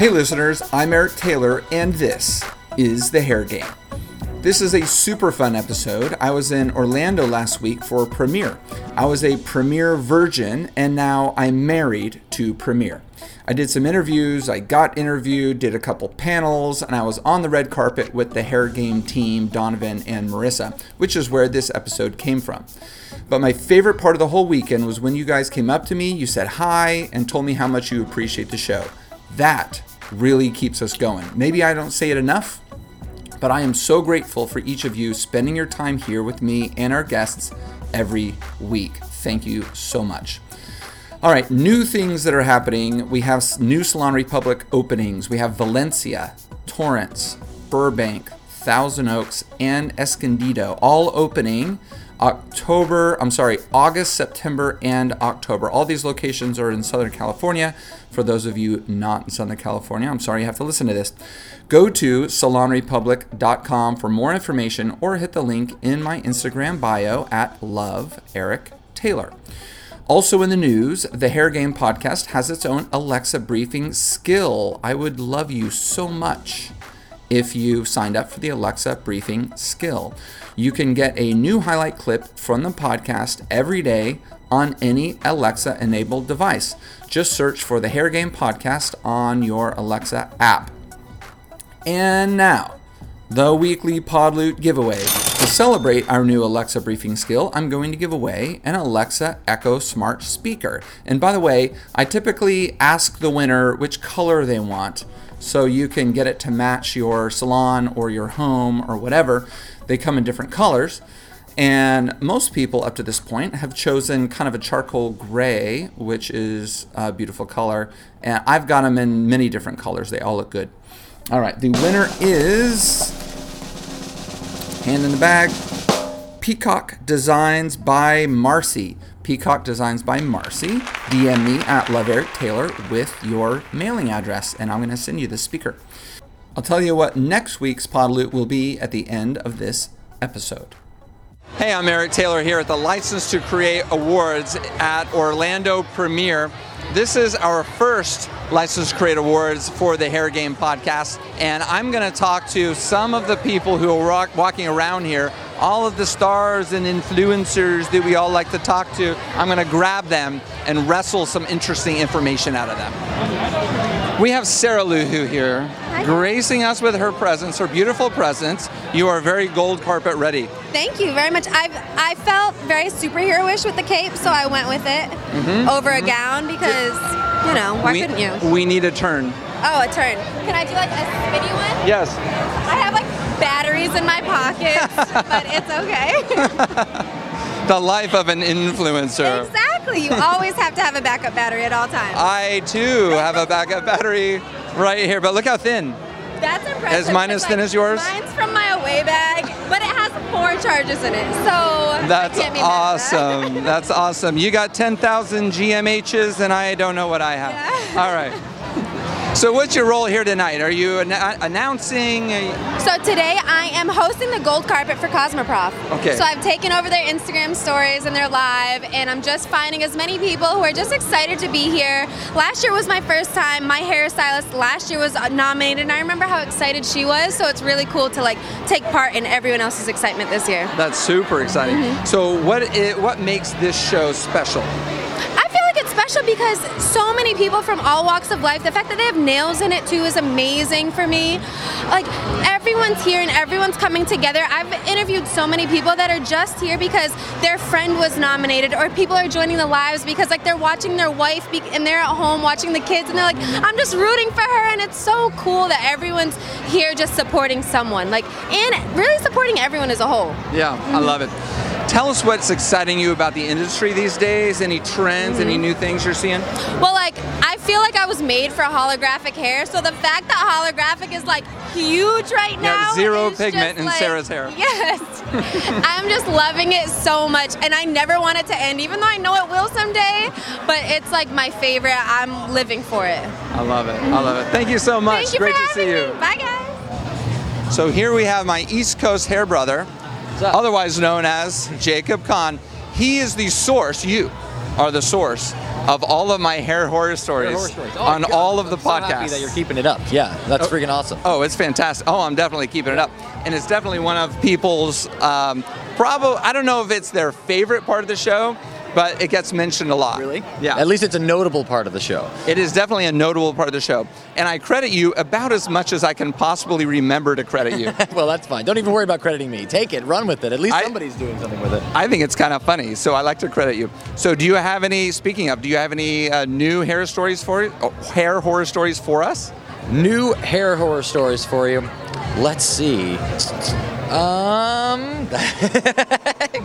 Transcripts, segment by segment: Hey listeners, I'm Eric Taylor, and this is The Hair Game. This is a super fun episode. I was in Orlando last week for Premiere. I was a Premiere virgin, and now I'm married to Premiere. I did some interviews, I got interviewed, did a couple panels, and I was on the red carpet with the Hair Game team, Donovan and Marissa, which is where this episode came from. But my favorite part of the whole weekend was when you guys came up to me, you said hi, and told me how much you appreciate the show. That really keeps us going. Maybe I don't say it enough, but I am so grateful for each of you spending your time here with me and our guests every week. Thank you so much. All right, new things that are happening. We have new Salon Republic openings. We have Valencia, Torrance, Burbank, Thousand Oaks, and Escondido, all opening August, September, and October. All these locations are in Southern California. For those of you not in Southern California, I'm sorry you have to listen to this. Go to salonrepublic.com for more information or hit the link in my Instagram bio at loveerictaylor. Also in the news, the Hair Game podcast has its own Alexa briefing skill. I would love you so much if you signed up for the Alexa briefing skill. You can get a new highlight clip from the podcast every day on any Alexa-enabled device. Just search for the Hair Game podcast on your Alexa app. And now, the weekly pod loot giveaway. To celebrate our new Alexa briefing skill, I'm going to give away an Alexa Echo Smart Speaker. And by the way, I typically ask the winner which color they want, so you can get it to match your salon or your home or whatever. They come in different colors, and most people up to this point have chosen kind of a charcoal gray, which is a beautiful color, and I've got them in many different colors. They all look good. All right, the winner is, hand in the bag, Peacock Designs by Marcy. Peacock Designs by Marcy. DM me at loveerictaylor with your mailing address, and I'm going to send you the speaker. I'll tell you what next week's pod loot will be at the end of this episode. Hey, I'm Eric Taylor here at the License to Create Awards at Orlando Premiere. This is our first License to Create Awards for the Hair Game podcast, and I'm going to talk to some of the people who are walking around here, all of the stars and influencers that we all like to talk to. I'm going to grab them and wrestle some interesting information out of them. We have Sarah Luhu here, gracing us with her presence, her beautiful presence. You are very gold carpet ready. Thank you very much. I felt very superhero-ish with the cape, so I went with it over a gown because, you know, why couldn't you? We need a turn. Oh, a turn. Can I do like a spinny one? Yes. I have like batteries in my pockets, but it's okay. The life of an influencer. Exactly. You always have to have a backup battery at all times. I too have a backup battery right here, but look how thin. That's impressive. Is mine as thin as yours? Mine's from my away bag, but it has 4 charges in it, so that's awesome. That. That's awesome. You got 10,000 GMHs, and I don't know what I have. Yeah. All right. So what's your role here tonight? Are you announcing? So today I am hosting the gold carpet for Cosmoprof. Okay. So I've taken over their Instagram stories and their live, and I'm just finding as many people who are just excited to be here. Last year was my first time. My hairstylist last year was nominated, and I remember how excited she was, so it's really cool to like take part in everyone else's excitement this year. That's super exciting. So what makes this show special? Special because so many people from all walks of life, the fact that they have nails in it too is amazing for me. Like, everyone's here and everyone's coming together. I've interviewed so many people that are just here because their friend was nominated, or people are joining the lives because like they're watching their wife and they're at home watching the kids and they're like, I'm just rooting for her, and it's so cool that everyone's here just supporting someone, like, and really supporting everyone as a whole. Yeah, I love it. Tell us what's exciting you about the industry these days, any trends, any new things you're seeing? Well, like, I feel like I was made for holographic hair, so the fact that holographic is like huge right now. Yeah, zero pigment in like, Sarah's hair. Yes. I'm just loving it so much, and I never want it to end, even though I know it will someday, but it's like my favorite. I'm living for it. I love it. I love it. Thank you so much. Thank you Great for to having see you. Me. Bye, guys. So here we have my East Coast hair brother, otherwise known as Jacob Kahn. He is the source, you are the source of all of my hair horror stories, on all of the podcasts. I'm so happy that you're keeping it up. Yeah, that's freaking awesome. Oh, it's fantastic. Oh, I'm definitely keeping it up. And it's definitely one of people's, probably, I don't know if it's their favorite part of the show, but it gets mentioned a lot. Really? Yeah. At least it's a notable part of the show. It is definitely a notable part of the show. And I credit you about as much as I can possibly remember to credit you. Well, that's fine. Don't even worry about crediting me. Take it. Run with it. At least somebody's doing something with it. I think it's kind of funny, so I like to credit you. So do you have any, speaking of, do you have any new hair stories for you? Oh, hair horror stories for us? New hair horror stories for you. Let's see.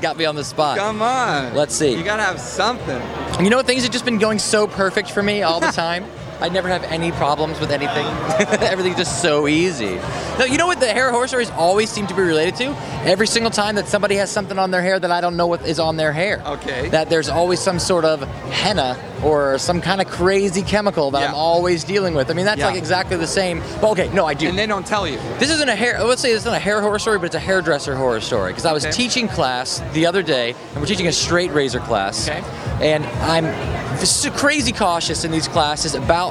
Got me on the spot. Come on. Let's see. You gotta have something. You know, things have just been going so perfect for me all the time. I never have any problems with anything. Everything's just so easy. No, you know what the hair horror stories always seem to be related to? Every single time that somebody has something on their hair that I don't know what is on their hair. Okay. That there's always some sort of henna or some kind of crazy chemical that I'm always dealing with. I mean, that's like exactly the same. But okay, no, I do. And they don't tell you. This isn't a hair, let's say it's not a hair horror story, but it's a hairdresser horror story. Because I was teaching class the other day, and we're teaching a straight razor class. Okay. And I'm crazy cautious in these classes about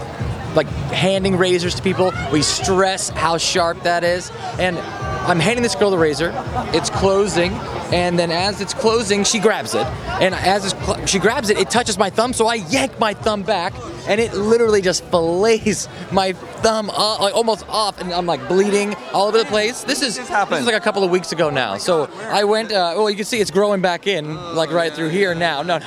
like handing razors to people. We stress how sharp that is. And I'm handing this girl the razor. It's closing. And then as it's closing, she grabs it. And as she grabs it, it touches my thumb. So I yank my thumb back. And it literally just fillets my thumb off, like almost off. And I'm like bleeding all over the place. This is like a couple of weeks ago now. So I went, well, you can see it's growing back in, like right through here now. No.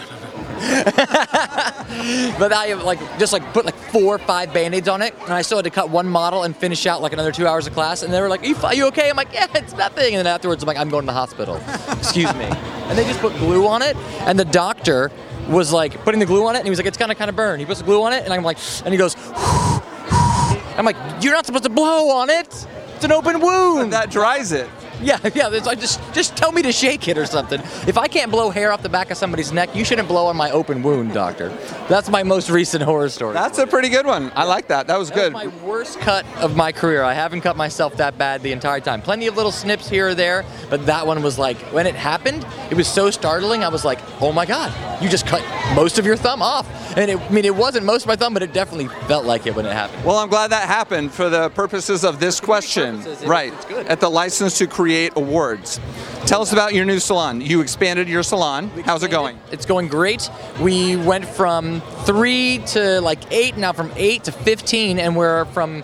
But I like just like put like 4 or 5 Band-Aids on it, and I still had to cut one model and finish out like another 2 hours of class. And they were like, "Are you okay?" I'm like, "Yeah, it's nothing." And then afterwards, I'm like, "I'm going to the hospital." Excuse me. And they just put glue on it, and the doctor was like putting the glue on it, and he was like, "It's kind of burned." He puts the glue on it, and I'm like, and he goes, "I'm like, you're not supposed to blow on it. It's an open wound." And that dries it. Yeah. It's like, just tell me to shake it or something. If I can't blow hair off the back of somebody's neck, you shouldn't blow on my open wound, doctor. That's my most recent horror story. That's a pretty good one. I like that. That was good. That was my worst cut of my career. I haven't cut myself that bad the entire time. Plenty of little snips here or there, but that one was like, when it happened, it was so startling. I was like, oh my God, you just cut most of your thumb off. And it, I mean, it wasn't most of my thumb, but it definitely felt like it when it happened. Well, I'm glad that happened for the purposes of this question. Right. It's good. At the License to Create Awards. Tell us about your new salon. You expanded your salon. How's it going? It's going great. We went from 3 to like 8, now from 8 to 15, and we're from,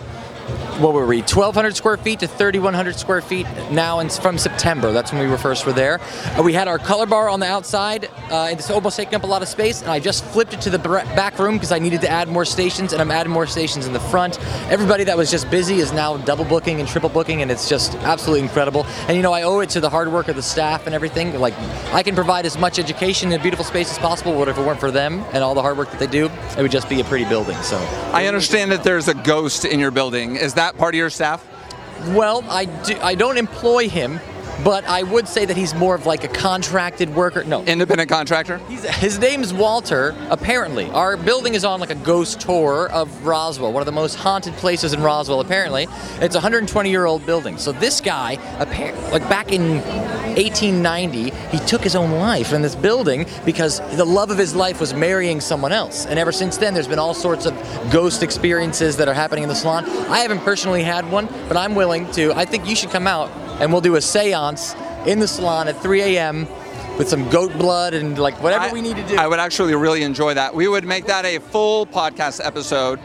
what were we, 1,200 square feet to 3,100 square feet now, and from September. That's when we were first there. We had our color bar on the outside. It's almost taking up a lot of space, and I just flipped it to the back room because I needed to add more stations, and I'm adding more stations in the front. Everybody that was just busy is now double booking and triple booking, and it's just absolutely incredible. And, you know, I owe it to the hard work of the staff and everything. Like, I can provide as much education in a beautiful space as possible, but if it weren't for them and all the hard work that they do, it would just be a pretty building. So I understand that there's a ghost in your building. Is that part of your staff? Well, I don't employ him, but I would say that he's more of like a contracted worker. No. Independent contractor? His name's Walter, apparently. Our building is on like a ghost tour of Roswell, one of the most haunted places in Roswell, apparently. It's a 120-year-old building. So this guy, like back in 1890, he took his own life in this building because the love of his life was marrying someone else. And ever since then, there's been all sorts of ghost experiences that are happening in the salon. I haven't personally had one, but I'm willing to. I think you should come out, and we'll do a seance in the salon at 3 a.m. with some goat blood and like whatever we need to do. I would actually really enjoy that. We would make that a full podcast episode.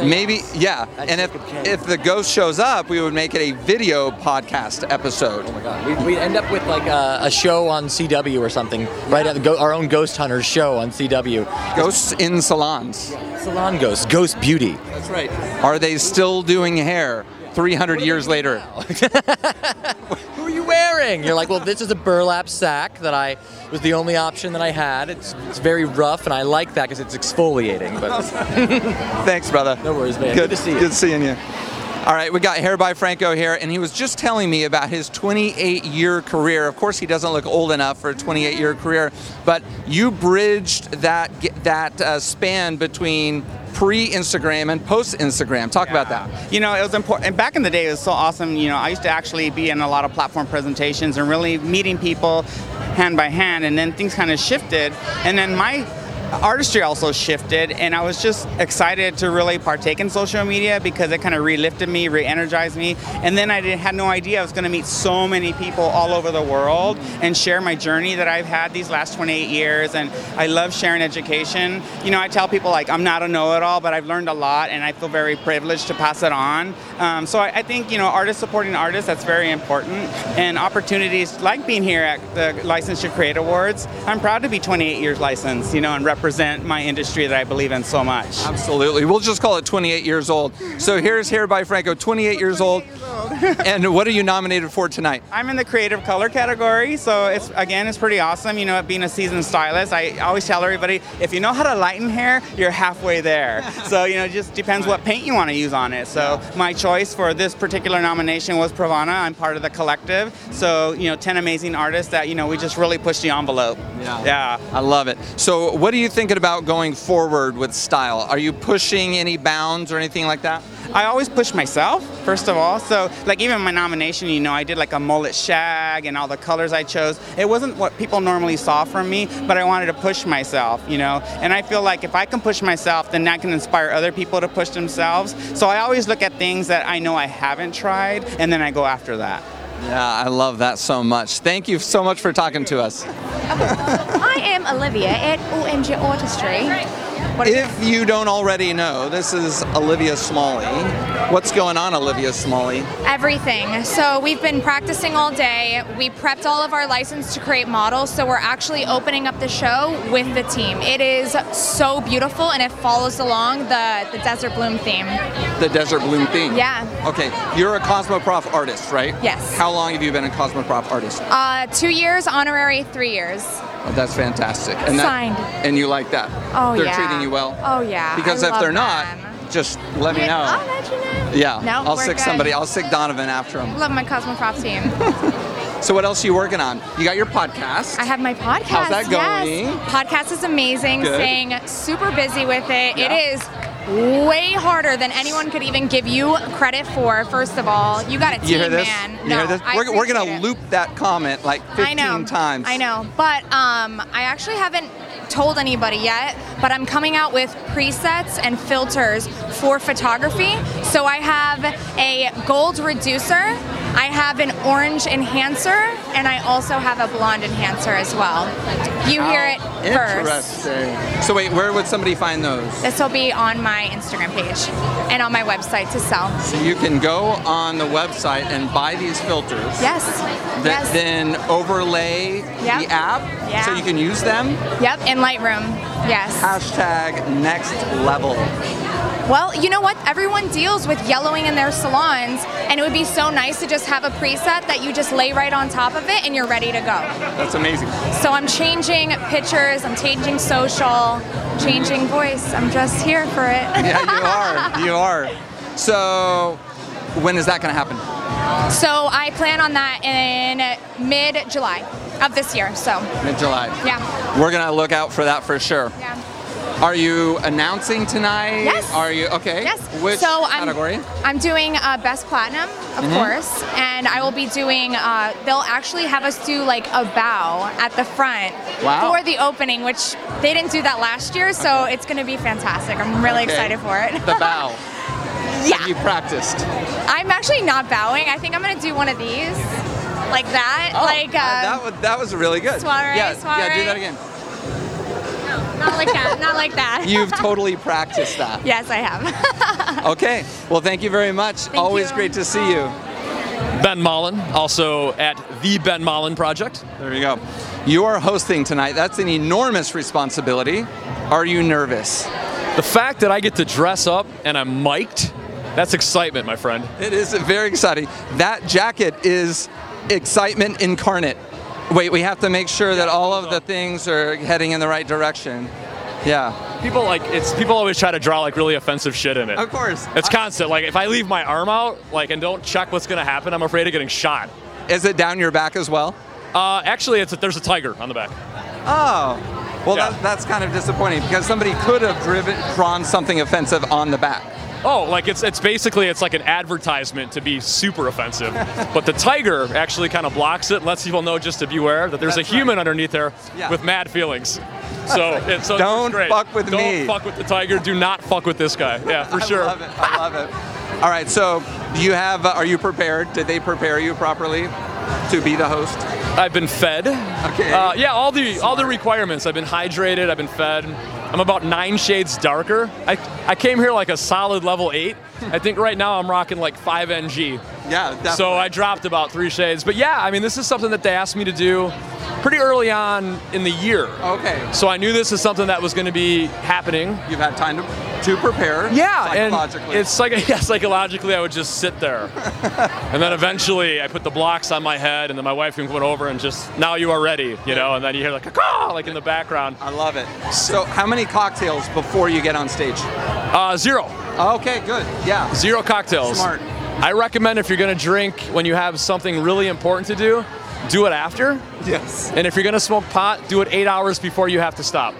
Maybe, yeah. And if the ghost shows up, we would make it a video podcast episode. Oh my God. We'd end up with like a show on CW or something, right? At our own Ghost Hunters show on CW. Ghosts in salons. Yeah. Salon ghosts, ghost beauty. That's right. Are they still doing hair 300 years later? Who are you wearing? You're like, well, this is a burlap sack that I was the only option that I had. It's very rough, and I like that because it's exfoliating. But thanks, brother. No worries, man. Good to see you. Good seeing you. All right, we got Hair by Franco here, and he was just telling me about his 28-year career. Of course, he doesn't look old enough for a 28-year career, but you bridged that span between pre-Instagram and post-Instagram. Talk about that. You know, it was important. And back in the day, it was so awesome. You know, I used to actually be in a lot of platform presentations and really meeting people hand by hand, and then things kind of shifted. And then my artistry also shifted, and I was just excited to really partake in social media because it kind of relifted me, re-energized me, and then I had no idea I was going to meet so many people all over the world and share my journey that I've had these last 28 years, and I love sharing education. You know, I tell people, like, I'm not a know-it-all, but I've learned a lot, and I feel very privileged to pass it on. So I think, you know, artists supporting artists, that's very important, and opportunities like being here at the License to Create Awards. I'm proud to be 28 years licensed, you know, and represent my industry that I believe in so much. Absolutely. We'll just call it 28 years old. So here's Hair by Franco, 28 years old. And what are you nominated for tonight? I'm in the creative color category, so it's pretty awesome, you know, being a seasoned stylist. I always tell everybody, if you know how to lighten hair, you're halfway there. So, you know, it just depends what paint you want to use on it. So my choice for this particular nomination was Pravana. I'm part of the collective. So, you know, 10 amazing artists that, you know, we just really pushed the envelope. Yeah. I love it. So what are you thinking about going forward with style? Are you pushing any bounds or anything like that? I always push myself, first of all. So, like, even my nomination, you know, I did like a mullet shag and all the colors I chose. It wasn't what people normally saw from me, but I wanted to push myself, you know. And I feel like if I can push myself, then that can inspire other people to push themselves. So I always look at things that I know I haven't tried, and then I go after that. Yeah, I love that so much. Thank you so much for talking to us. I am Olivia at OMG Artistry. If you don't already know, this is Olivia Smalley. What's going on, Olivia Smalley? Everything. So we've been practicing all day. We prepped all of our License to Create models, so we're actually opening up the show with the team. It is so beautiful, and it follows along the Desert Bloom theme. The Desert Bloom theme? Yeah. Okay. You're a Cosmoprof artist, right? Yes. How long have you been a Cosmoprof artist? 2 years, honorary 3 years. Oh, that's fantastic. And signed. And you like that? Oh, they're treating you well? Oh, yeah. Because if they're not, just let me know. I'll let you know. Yeah. No, I'll sick somebody. I'll sick Donovan after him. Love my Cosmoprof team. So what else are you working on? You got your podcast. I have my podcast. How's that going? Yes. Podcast is amazing. Good. Staying super busy with it. Yeah. It is way harder than anyone could even give you credit for. First of all, you got a team, man. You hear this? We're gonna loop that comment like 15 times. I know, but I actually haven't told anybody yet, but I'm coming out with presets and filters for photography. So I have a gold reducer, I have an orange enhancer, and I also have a blonde enhancer as well. You hear it first. Interesting. So wait, where would somebody find those? This will be on my Instagram page and on my website to sell. So you can go on the website and buy these filters. Yes. Then overlay the app so you can use them. Yep. In Lightroom, yes. #nextlevel. Well, you know what? Everyone deals with yellowing in their salons, and it would be so nice to just have a preset that you just lay right on top of it and you're ready to go. That's amazing. So I'm changing pictures, I'm changing social, changing voice. I'm just here for it. Yeah, you are. You are. So when is that going to happen? So I plan on that in mid-July. Of this year, so. Mid-July. Yeah. We're gonna look out for that for sure. Yeah. Are you announcing tonight? Yes. Are you, okay. Yes. Which category? I'm doing Best Platinum, of course, and I will be doing, they'll actually have us do like a bow at the front for the opening, which they didn't do that last year, so it's gonna be fantastic. I'm really excited for it. The bow. Yeah. You practiced. I'm actually not bowing. I think I'm gonna do one of these. Like that, that was really good. Soiree, soiree. Do that again. No, not like that. Not like that. You've totally practiced that. Yes, I have. Okay. Well, thank you very much. Always great to see you. Ben Mullen, also at the Ben Mullen Project. There you go. You are hosting tonight. That's an enormous responsibility. Are you nervous? The fact that I get to dress up and I'm mic'd, that's excitement, my friend. It is very exciting. That jacket is excitement incarnate. Wait, we have to make sure that all of the things are heading in the right direction. Yeah. People always try to draw like really offensive shit in it. Of course. It's constant. Like if I leave my arm out, like, and don't check what's gonna happen, I'm afraid of getting shot. Is it down your back as well? Actually, there's a tiger on the back. Oh. Well, that's kind of disappointing because somebody could have drawn something offensive on the back. Oh, like it's basically like an advertisement to be super offensive. But the tiger actually kind of blocks it and lets people know just to beware that there's a human underneath there with mad feelings. So don't fuck with me. Don't fuck with the tiger. Do not fuck with this guy. Yeah, for sure. I love it. All right, so you have, are you prepared? Did they prepare you properly to be the host? I've been fed. Okay. Yeah, all the requirements. I've been hydrated. I've been fed. I'm about 9 shades darker. I came here like a solid level 8. I think right now I'm rocking like 5 NG. Yeah, definitely. So I dropped about 3 shades. But yeah, I mean, this is something that they asked me to do pretty early on in the year. Okay. So I knew this is something that was going to be happening. You've had time to prepare. Yeah, psychologically. And psychologically I would just sit there. And then eventually I put the blocks on my head, and then my wife went over and just, now you are ready, you know, and then you hear like, caw, like in the background. I love it. So how many cocktails before you get on stage? 0. Okay, good. Yeah. 0 cocktails. Smart. I recommend if you're going to drink when you have something really important to do, do it after. Yes. And if you're going to smoke pot, do it 8 hours before you have to stop.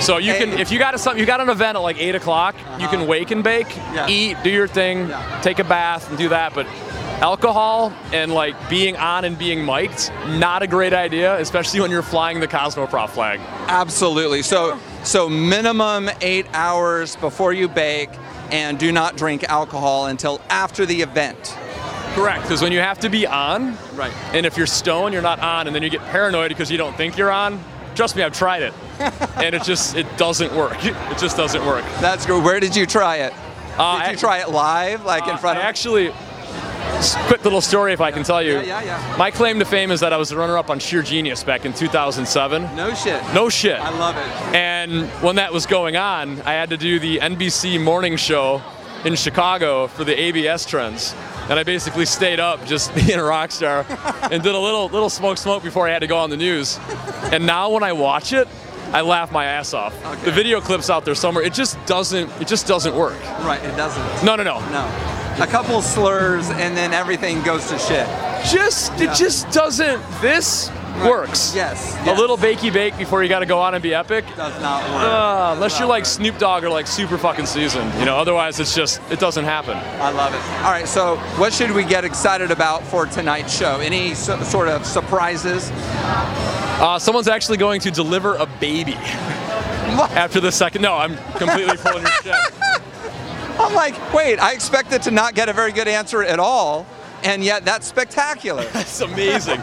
So you can, if you got something, you got an event at like 8 o'clock, you can wake and bake, eat, do your thing, take a bath and do that. But alcohol and like being on and being mic'd, not a great idea, especially when you're flying the Cosmoprof flag. Absolutely. So minimum 8 hours before you bake, and do not drink alcohol until after the event. Correct, because when you have to be on, right, and if you're stoned, you're not on, and then you get paranoid because you don't think you're on. Trust me, I've tried it, and it doesn't work. It just doesn't work. That's good. Where did you try it? Did you try it live, like in front of? Actually, quick little story if I can tell you. Yeah. My claim to fame is that I was the runner-up on Sheer Genius back in 2007. No shit. I love it. And when that was going on, I had to do the NBC morning show in Chicago for the ABS trends. And I basically stayed up just being a rock star and did a little smoke before I had to go on the news. And now when I watch it, I laugh my ass off. Okay. The video clip's out there somewhere. It just doesn't work. Right, it doesn't. No. A couple slurs and then everything goes to shit. It just doesn't work. Yes. A little bakey bake before you got to go on and be epic. Does not work. Unless you're like Snoop Dogg or like super fucking seasoned, you know, otherwise it doesn't happen. I love it. All right, so what should we get excited about for tonight's show? Any sort of surprises? Someone's actually going to deliver a baby. What? After the second, no, I'm completely pulling your shit. I'm like, wait, I expected to not get a very good answer at all, and yet that's spectacular. That's amazing.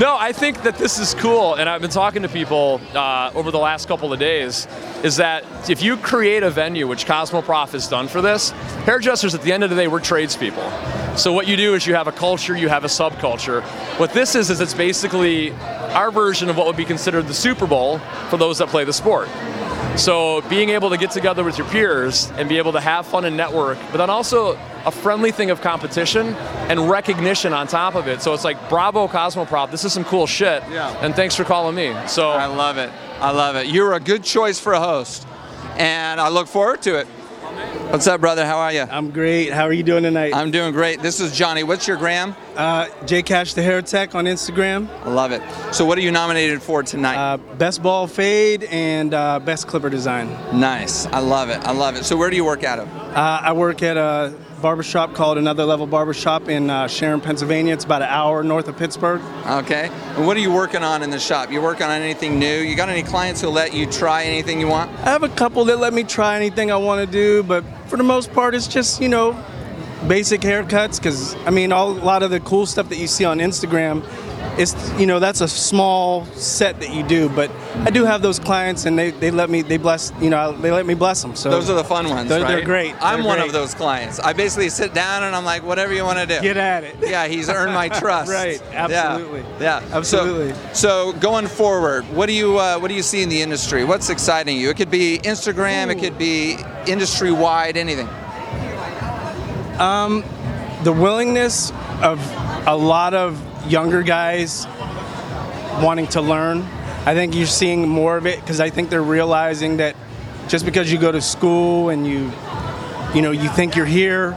No, I think that this is cool, and I've been talking to people over the last couple of days, is that if you create a venue, which Cosmoprof has done for this, hairdressers at the end of the day, we're tradespeople. So what you do is you have a culture, you have a subculture. What this is it's basically our version of what would be considered the Super Bowl for those that play the sport. So being able to get together with your peers and be able to have fun and network, but then also a friendly thing of competition and recognition on top of it. So it's like, bravo, Cosmoprof, this is some cool shit, and thanks for calling me. So I love it. You're a good choice for a host, and I look forward to it. What's up, brother? How are you? I'm great. How are you doing tonight? I'm doing great. This is Johnny. What's your gram? JCash the Hair Tech on Instagram. I love it. So what are you nominated for tonight? Best Ball Fade and Best Clipper Design. Nice. I love it. So where do you work out of? I work at a barbershop called Another Level Barbershop in Sharon, Pennsylvania. It's about an hour north of Pittsburgh. Okay. And what are you working on in the shop? You working on anything new? You got any clients who let you try anything you want? I have a couple that let me try anything I want to do, but for the most part, it's just, you know, basic haircuts, because, I mean, a lot of the cool stuff that you see on Instagram, it's, you know, that's a small set that you do, but I do have those clients, and they let me bless them. So those are the fun ones, right? They're great. I'm one of those clients. I basically sit down and I'm like, whatever you want to do, get at it. Yeah, he's earned my trust. Right. Absolutely. Yeah. Absolutely. So going forward, what do you see in the industry? What's exciting you? It could be Instagram. Ooh. It could be industry wide. Anything. The willingness of a lot of younger guys wanting to learn. I think you're seeing more of it because I think they're realizing that just because you go to school and you think you're here,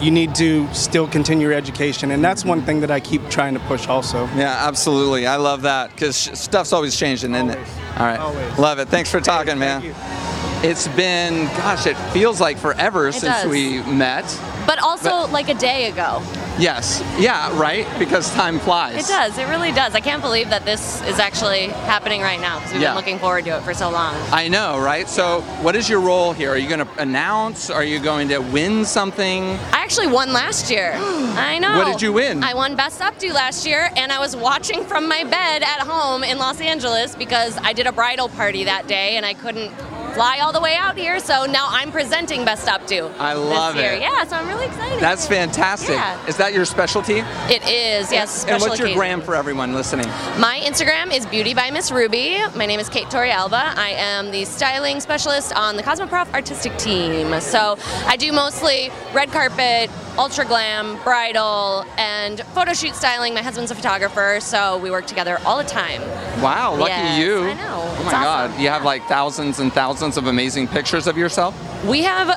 you need to still continue your education, and that's one thing that I keep trying to push also. Yeah, absolutely. I love that because stuff's always changing, isn't it? All right. Always. Love it. Thanks for talking, man. Thank you. It's been, gosh, it feels like forever since we met. But also like a day ago. Yes. Yeah, right? Because time flies. It does. It really does. I can't believe that this is actually happening right now because we've been looking forward to it for so long. I know, right? So what is your role here? Are you going to announce? Are you going to win something? I actually won last year. I know. What did you win? I won Best Updo last year, and I was watching from my bed at home in Los Angeles because I did a bridal party that day, and I couldn't fly all the way out here, so now I'm presenting Best Updo. I love this year. Yeah, so I'm really excited. That's fantastic. Yeah. Is that your specialty? It is, yes. And what's your gram for everyone listening? My Instagram is Beauty by Miss Ruby. My name is Kate Torrealba. I am the styling specialist on the Cosmoprof artistic team. So I do mostly red carpet, ultra glam, bridal, and photo shoot styling. My husband's a photographer, so we work together all the time. Wow, lucky you. I know. Oh my God. Awesome. You have like thousands and thousands of amazing pictures of yourself? We have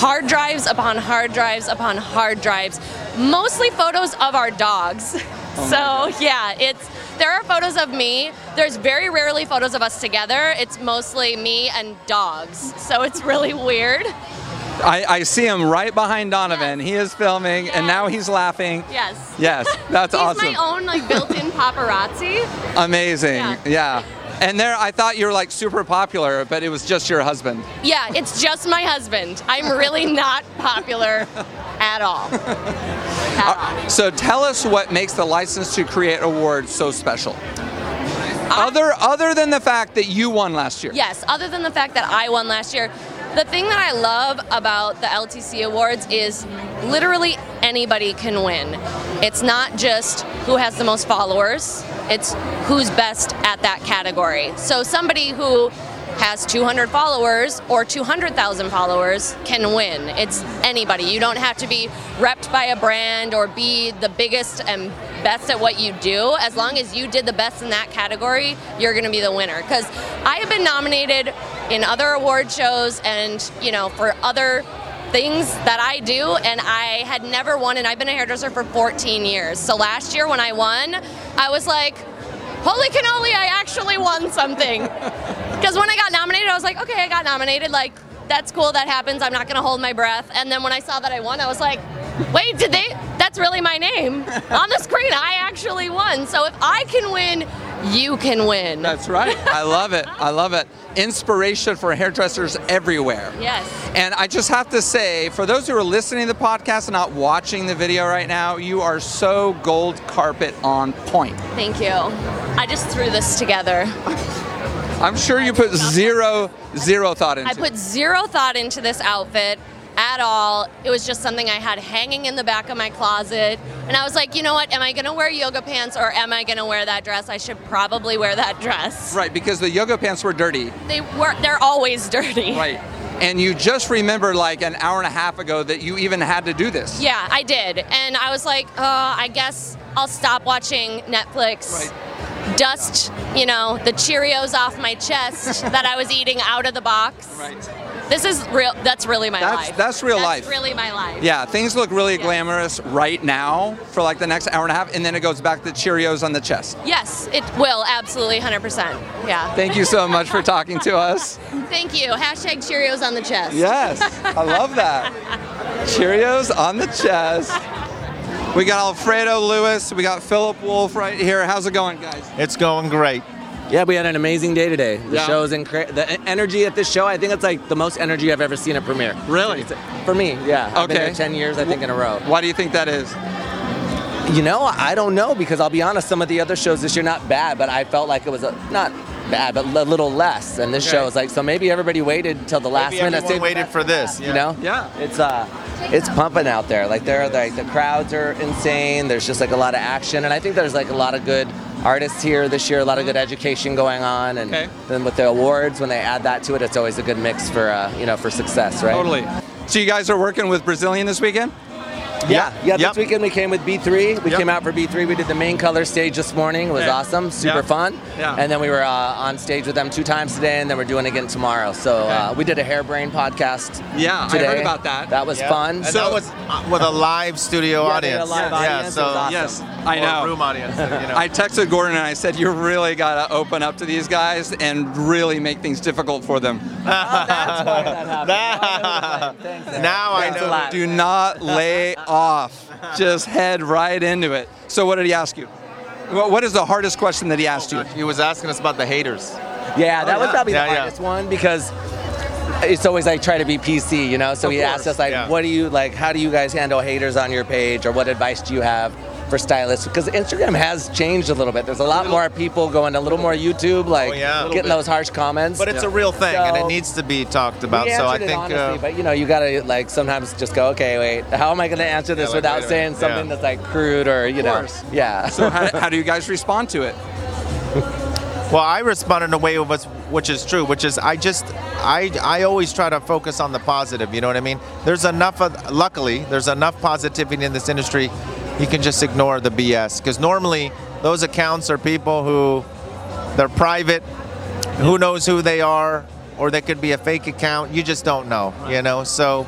hard drives upon hard drives upon hard drives, mostly photos of our dogs. Oh so yeah, there are photos of me. There's very rarely photos of us together. It's mostly me and dogs, so it's really weird. I see him right behind Donovan. Yes. He is filming, and now he's laughing. Yes. Yes, that's awesome. He's my own like built-in paparazzi. Amazing. Yeah. And there, I thought you were like super popular, but it was just your husband. Yeah, it's just my husband. I'm really not popular at all. So tell us what makes the License to Create Awards so special. Other than the fact that you won last year. Yes, other than the fact that I won last year. The thing that I love about the LTC Awards is literally anybody can win. It's not just who has the most followers, it's who's best at that category. So somebody who has 200 followers or 200,000 followers can win. It's anybody. You don't have to be repped by a brand or be the biggest and best at what you do. As long as you did the best in that category, you're going to be the winner. Because I have been nominated in other award shows and, you know, for other things that I do, and I had never won, and I've been a hairdresser for 14 years. So last year when I won, I was like, holy cannoli, I actually won something. Because when I got nominated, I was like, okay, I got nominated, like, that's cool, that happens, I'm not going to hold my breath. And then when I saw that I won, I was like, wait, that's really my name on the screen, I actually won. So if I can win, you can win. That's right. I love it. I love it. Inspiration for hairdressers everywhere. Yes. And I just have to say, for those who are listening to the podcast and not watching the video right now, you are so gold carpet on point. Thank you. I just threw this together. I'm sure you put zero thought into it. I put zero thought into this outfit at all. It was just something I had hanging in the back of my closet. And I was like, you know what, am I gonna wear yoga pants or am I gonna wear that dress? I should probably wear that dress. Right, because the yoga pants were dirty. They're always dirty. Right. And you just remember like an hour and a half ago that you even had to do this. Yeah, I did. And I was like, I guess I'll stop watching Netflix. Right. Dust, you know, the Cheerios off my chest that I was eating out of the box. Right. This is real. That's really my life. That's real life. That's really my life. Yeah, things look really glamorous right now for like the next hour and a half, and then it goes back to Cheerios on the chest. Yes, it will. Absolutely, 100%. Yeah. Thank you so much for talking to us. Thank you. # Cheerios on the chest. Yes, I love that. Cheerios on the chest. We got Alfredo Lewis, we got Philip Wolf right here. How's it going, guys? It's going great. Yeah, we had an amazing day today. The show is incredible. The energy at this show, I think it's like the most energy I've ever seen at Premiere. Really? For me, yeah. Okay. I've been there 10 years, I think, in a row. Why do you think that is? You know, I don't know, because I'll be honest, some of the other shows this year, not bad, but I felt like it was not bad, but a little less. And this show is like, so maybe everybody waited till the last minute. Maybe everyone waited for this. Yeah. You know? Yeah. It's pumping out there. Like there are like the crowds are insane. There's just like a lot of action, and I think there's like a lot of good artists here this year. A lot of good education going on, and then with the awards, when they add that to it, it's always a good mix for for success, right? Totally. So you guys are working with Brazilian this weekend? Yeah, this weekend we came with B3. We came out for B3. We did the main color stage this morning. It was awesome, super fun. Yeah. And then we were on stage with them 2 times today, and then we're doing it again tomorrow. So we did a Hairbrain podcast today. I heard about that. That was fun. And so that was with a live studio audience. Yeah, so awesome. I know. Room audience. You know. I texted Gordon and I said, you really got to open up to these guys and really make things difficult for them. Oh, that's why that happened. Now I know. Do not lay off. Just head right into it. So what did he ask you? What is the hardest question that he asked you? He was asking us about the haters. Yeah, that was probably the hardest one because it's always like try to be PC, you know? So he asked us like, what do you, like, how do you guys handle haters on your page, or what advice do you have for stylists? Because Instagram has changed a little bit. There's a lot more people going, a little more YouTube, like getting those harsh comments. But it's a real thing, so, and it needs to be talked about. We answered it honestly, but you know, you gotta like sometimes just go, okay, wait, how am I gonna answer this without saying something that's like crude or you know? Yeah. So how do you guys respond to it? Well, I respond in a way of which is true, which is I always try to focus on the positive. You know what I mean? Luckily, there's enough positivity in this industry. You can just ignore the BS, because normally those accounts are people who, they're private, who knows who they are, or they could be a fake account, you just don't know, you know, so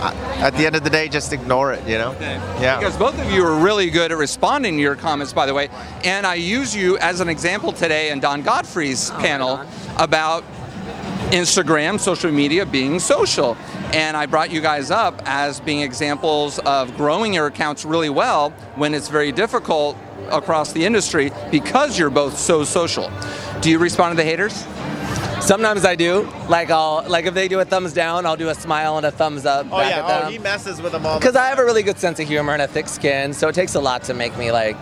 at the end of the day, just ignore it, you know? Okay. Yeah. Because both of you are really good at responding to your comments, by the way, and I use you as an example today in Don Godfrey's panel about Instagram, social media, being social. And I brought you guys up as being examples of growing your accounts really well when it's very difficult across the industry because you're both so social. Do you respond to the haters? Sometimes I do. Like if they do a thumbs down, I'll do a smile and a thumbs up back at them. He messes with them all. Because I have a really good sense of humor and a thick skin, so it takes a lot to make me like...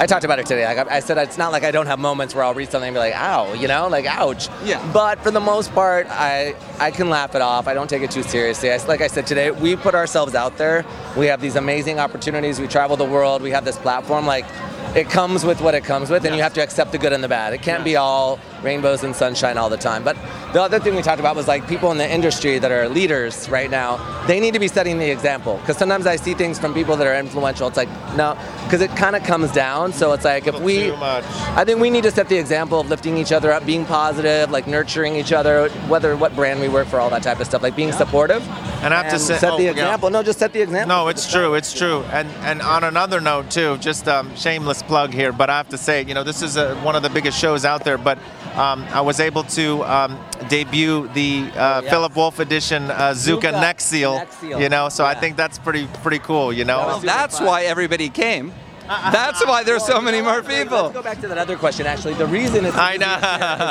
I talked about it today. Like I said, it's not like I don't have moments where I'll read something and be like, ow, you know, like ouch. Yeah. But for the most part, I can laugh it off. I don't take it too seriously. Like I said today, we put ourselves out there. We have these amazing opportunities. We travel the world. We have this platform. Like, it comes with what it comes with, and you have to accept the good and the bad. It can't be all rainbows and sunshine all the time. But the other thing we talked about was like people in the industry that are leaders right now, they need to be setting the example. Because sometimes I see things from people that are influential. It's like, no, because it kind of comes down. So it's like I think we need to set the example of lifting each other up, being positive, like nurturing each other, what brand we work for, all that type of stuff, like being supportive. And I have to set the example. No, just set the example. No, it's true. It's true. And on another note too, just shameless plug here, but I have to say, you know, this is one of the biggest shows out there. But I was able to debut the Philip Wolf edition Zuka neck seal. You know, so I think that's pretty cool. You know, that's why everybody came. That's why there's so many more people. Let's go back to that other question, actually. The reason is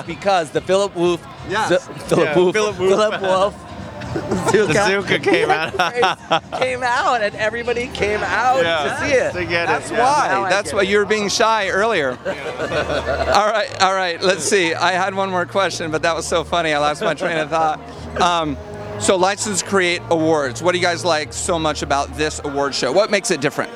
because the Philip Wolf, Philip Wolf. Zuka came out. Came out, and everybody came out to see it. To get That's it. Why. Yeah. That's why you were being shy earlier. All right. Let's see. I had one more question, but that was so funny. I lost my train of thought. So, License to Create Awards. What do you guys like so much about this award show? What makes it different?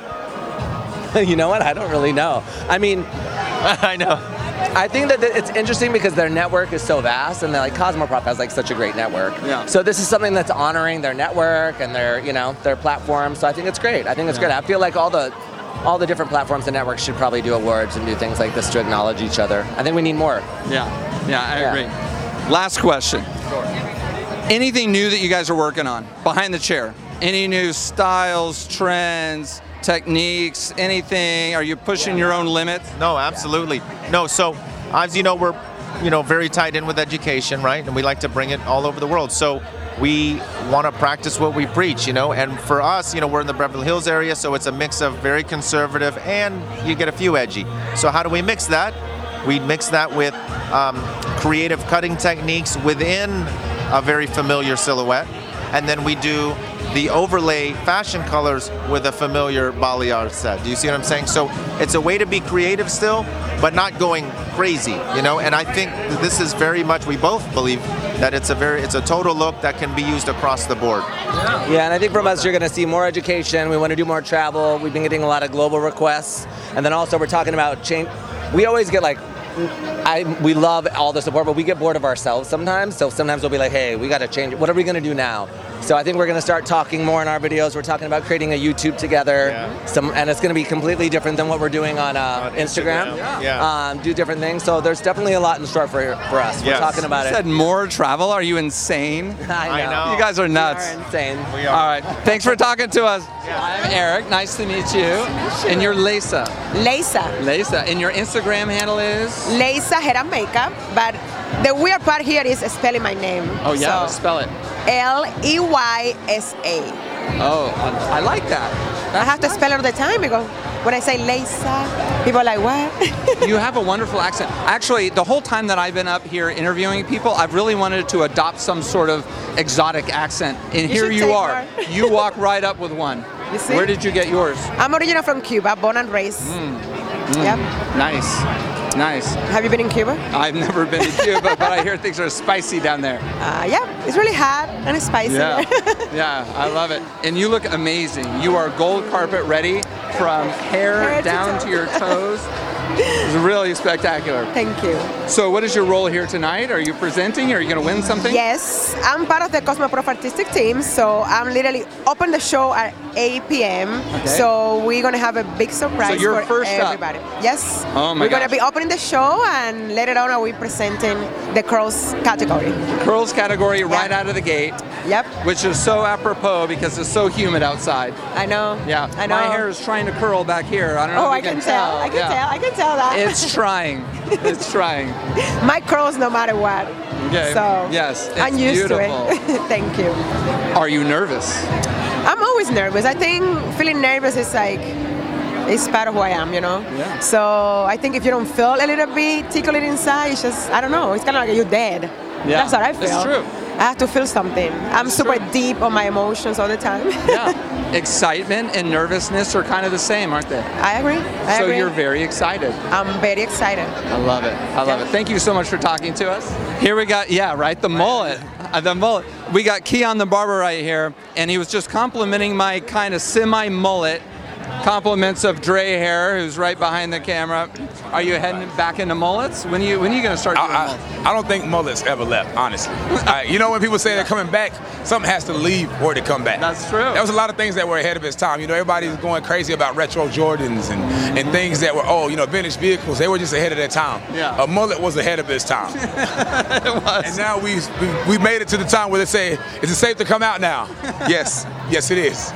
You know what? I don't really know. I mean, I know. I think that it's interesting because their network is so vast, and like Cosmoprof has like such a great network. Yeah. So this is something that's honoring their network and their platform. So I think it's great. I feel like all the different platforms and networks should probably do awards and do things like this to acknowledge each other. I think we need more. Yeah, I agree. Last question. Sure. Anything new that you guys are working on behind the chair? Any new styles, trends, techniques, anything? Are you pushing your own limits? No, absolutely. No, so as you know, we're very tied in with education, right? And we like to bring it all over the world. So we want to practice what we preach, you know? And for us, we're in the Beverly Hills area, so it's a mix of very conservative and you get a few edgy. So how do we mix that? We mix that with creative cutting techniques within a very familiar silhouette. And then we do the overlay fashion colors with a familiar balayage set. Do you see what I'm saying? So it's a way to be creative still, but not going crazy, And I think this is very much, we both believe that it's a total look that can be used across the board. Yeah, and I think from us, you're going to see more education. We want to do more travel. We've been getting a lot of global requests. And then also we're talking about change. We always get like, we love all the support, but we get bored of ourselves sometimes. So sometimes we'll be like, hey, we got to change it. What are we going to do now? So I think we're going to start talking more in our videos. We're talking about creating a YouTube together, and it's going to be completely different than what we're doing on Instagram. Do different things. So there's definitely a lot in store for us. We're talking about it. You said more travel? Are you insane? I know. You guys are nuts. We are insane. We are. All right. Thanks for talking to us. Yeah. I'm Eric. Nice to meet you. Nice to meet you. And you're Laysa. Laysa. And your Instagram handle is? Laysa Hair and Makeup. But the weird part here is spelling my name. Oh, yeah. So. Let's spell it. L-E-Y-S-A. Oh, I like that. That's I have nice. To spell it all the time because when I say Laysa, people are like, what? You have a wonderful accent. Actually, the whole time that I've been up here interviewing people, I've really wanted to adopt some sort of exotic accent. And here you are. You walk right up with one. You see? Where did you get yours? I'm originally from Cuba, born and raised. Yep. Nice. Have you been in Cuba? I've never been to Cuba, but I hear things are spicy down there. Yeah, it's really hot and it's spicy. Yeah, I love it. And you look amazing. You are gold carpet ready from hair down to your toes. It's really spectacular. Thank you. So what is your role here tonight? Are you presenting? Are you going to win something? Yes, I'm part of the Cosmoprof artistic team, so I'm literally open the show at 8 p.m. Okay. So we're going to have a big surprise for everybody. Up. Yes. Oh my gosh. We're going to be opening the show, and later on we're presenting the curls category. Right out of the gate. Yep. Which is so apropos because it's so humid outside. I know. Yeah. I know. My hair is trying to curl back here. I don't know if you can tell. I can tell that. It's trying. My curls no matter what. Okay. So yes, it's I'm used beautiful. To it. Thank you. Are you nervous? I'm always nervous. I think feeling nervous is like, it's part of who I am, you know? Yeah. So I think if you don't feel a little bit tickle it inside, it's just, I don't know, it's kind of like you're dead. Yeah. That's what I feel. It's true. I have to feel something. I'm super deep on my emotions all the time. Yeah. Excitement and nervousness are kind of the same, aren't they? I agree. So you're very excited. I'm very excited. I love it. I love it. Thank you so much for talking to us. Here we got, mullet. We got Keon the barber right here, and he was just complimenting my kind of semi-mullet. Compliments of Dre Hair, who's right behind the camera. Are you heading back into mullets? When are you going to start doing mullets? I don't think mullets ever left, honestly. You know, when people say they're coming back, something has to leave or to come back. That's true. There was a lot of things that were ahead of its time. You know, everybody's going crazy about retro Jordans and things that were, vintage vehicles. They were just ahead of their time. Yeah. A mullet was ahead of its time. It was. And now we made it to the time where they say, is it safe to come out now? Yes, it is.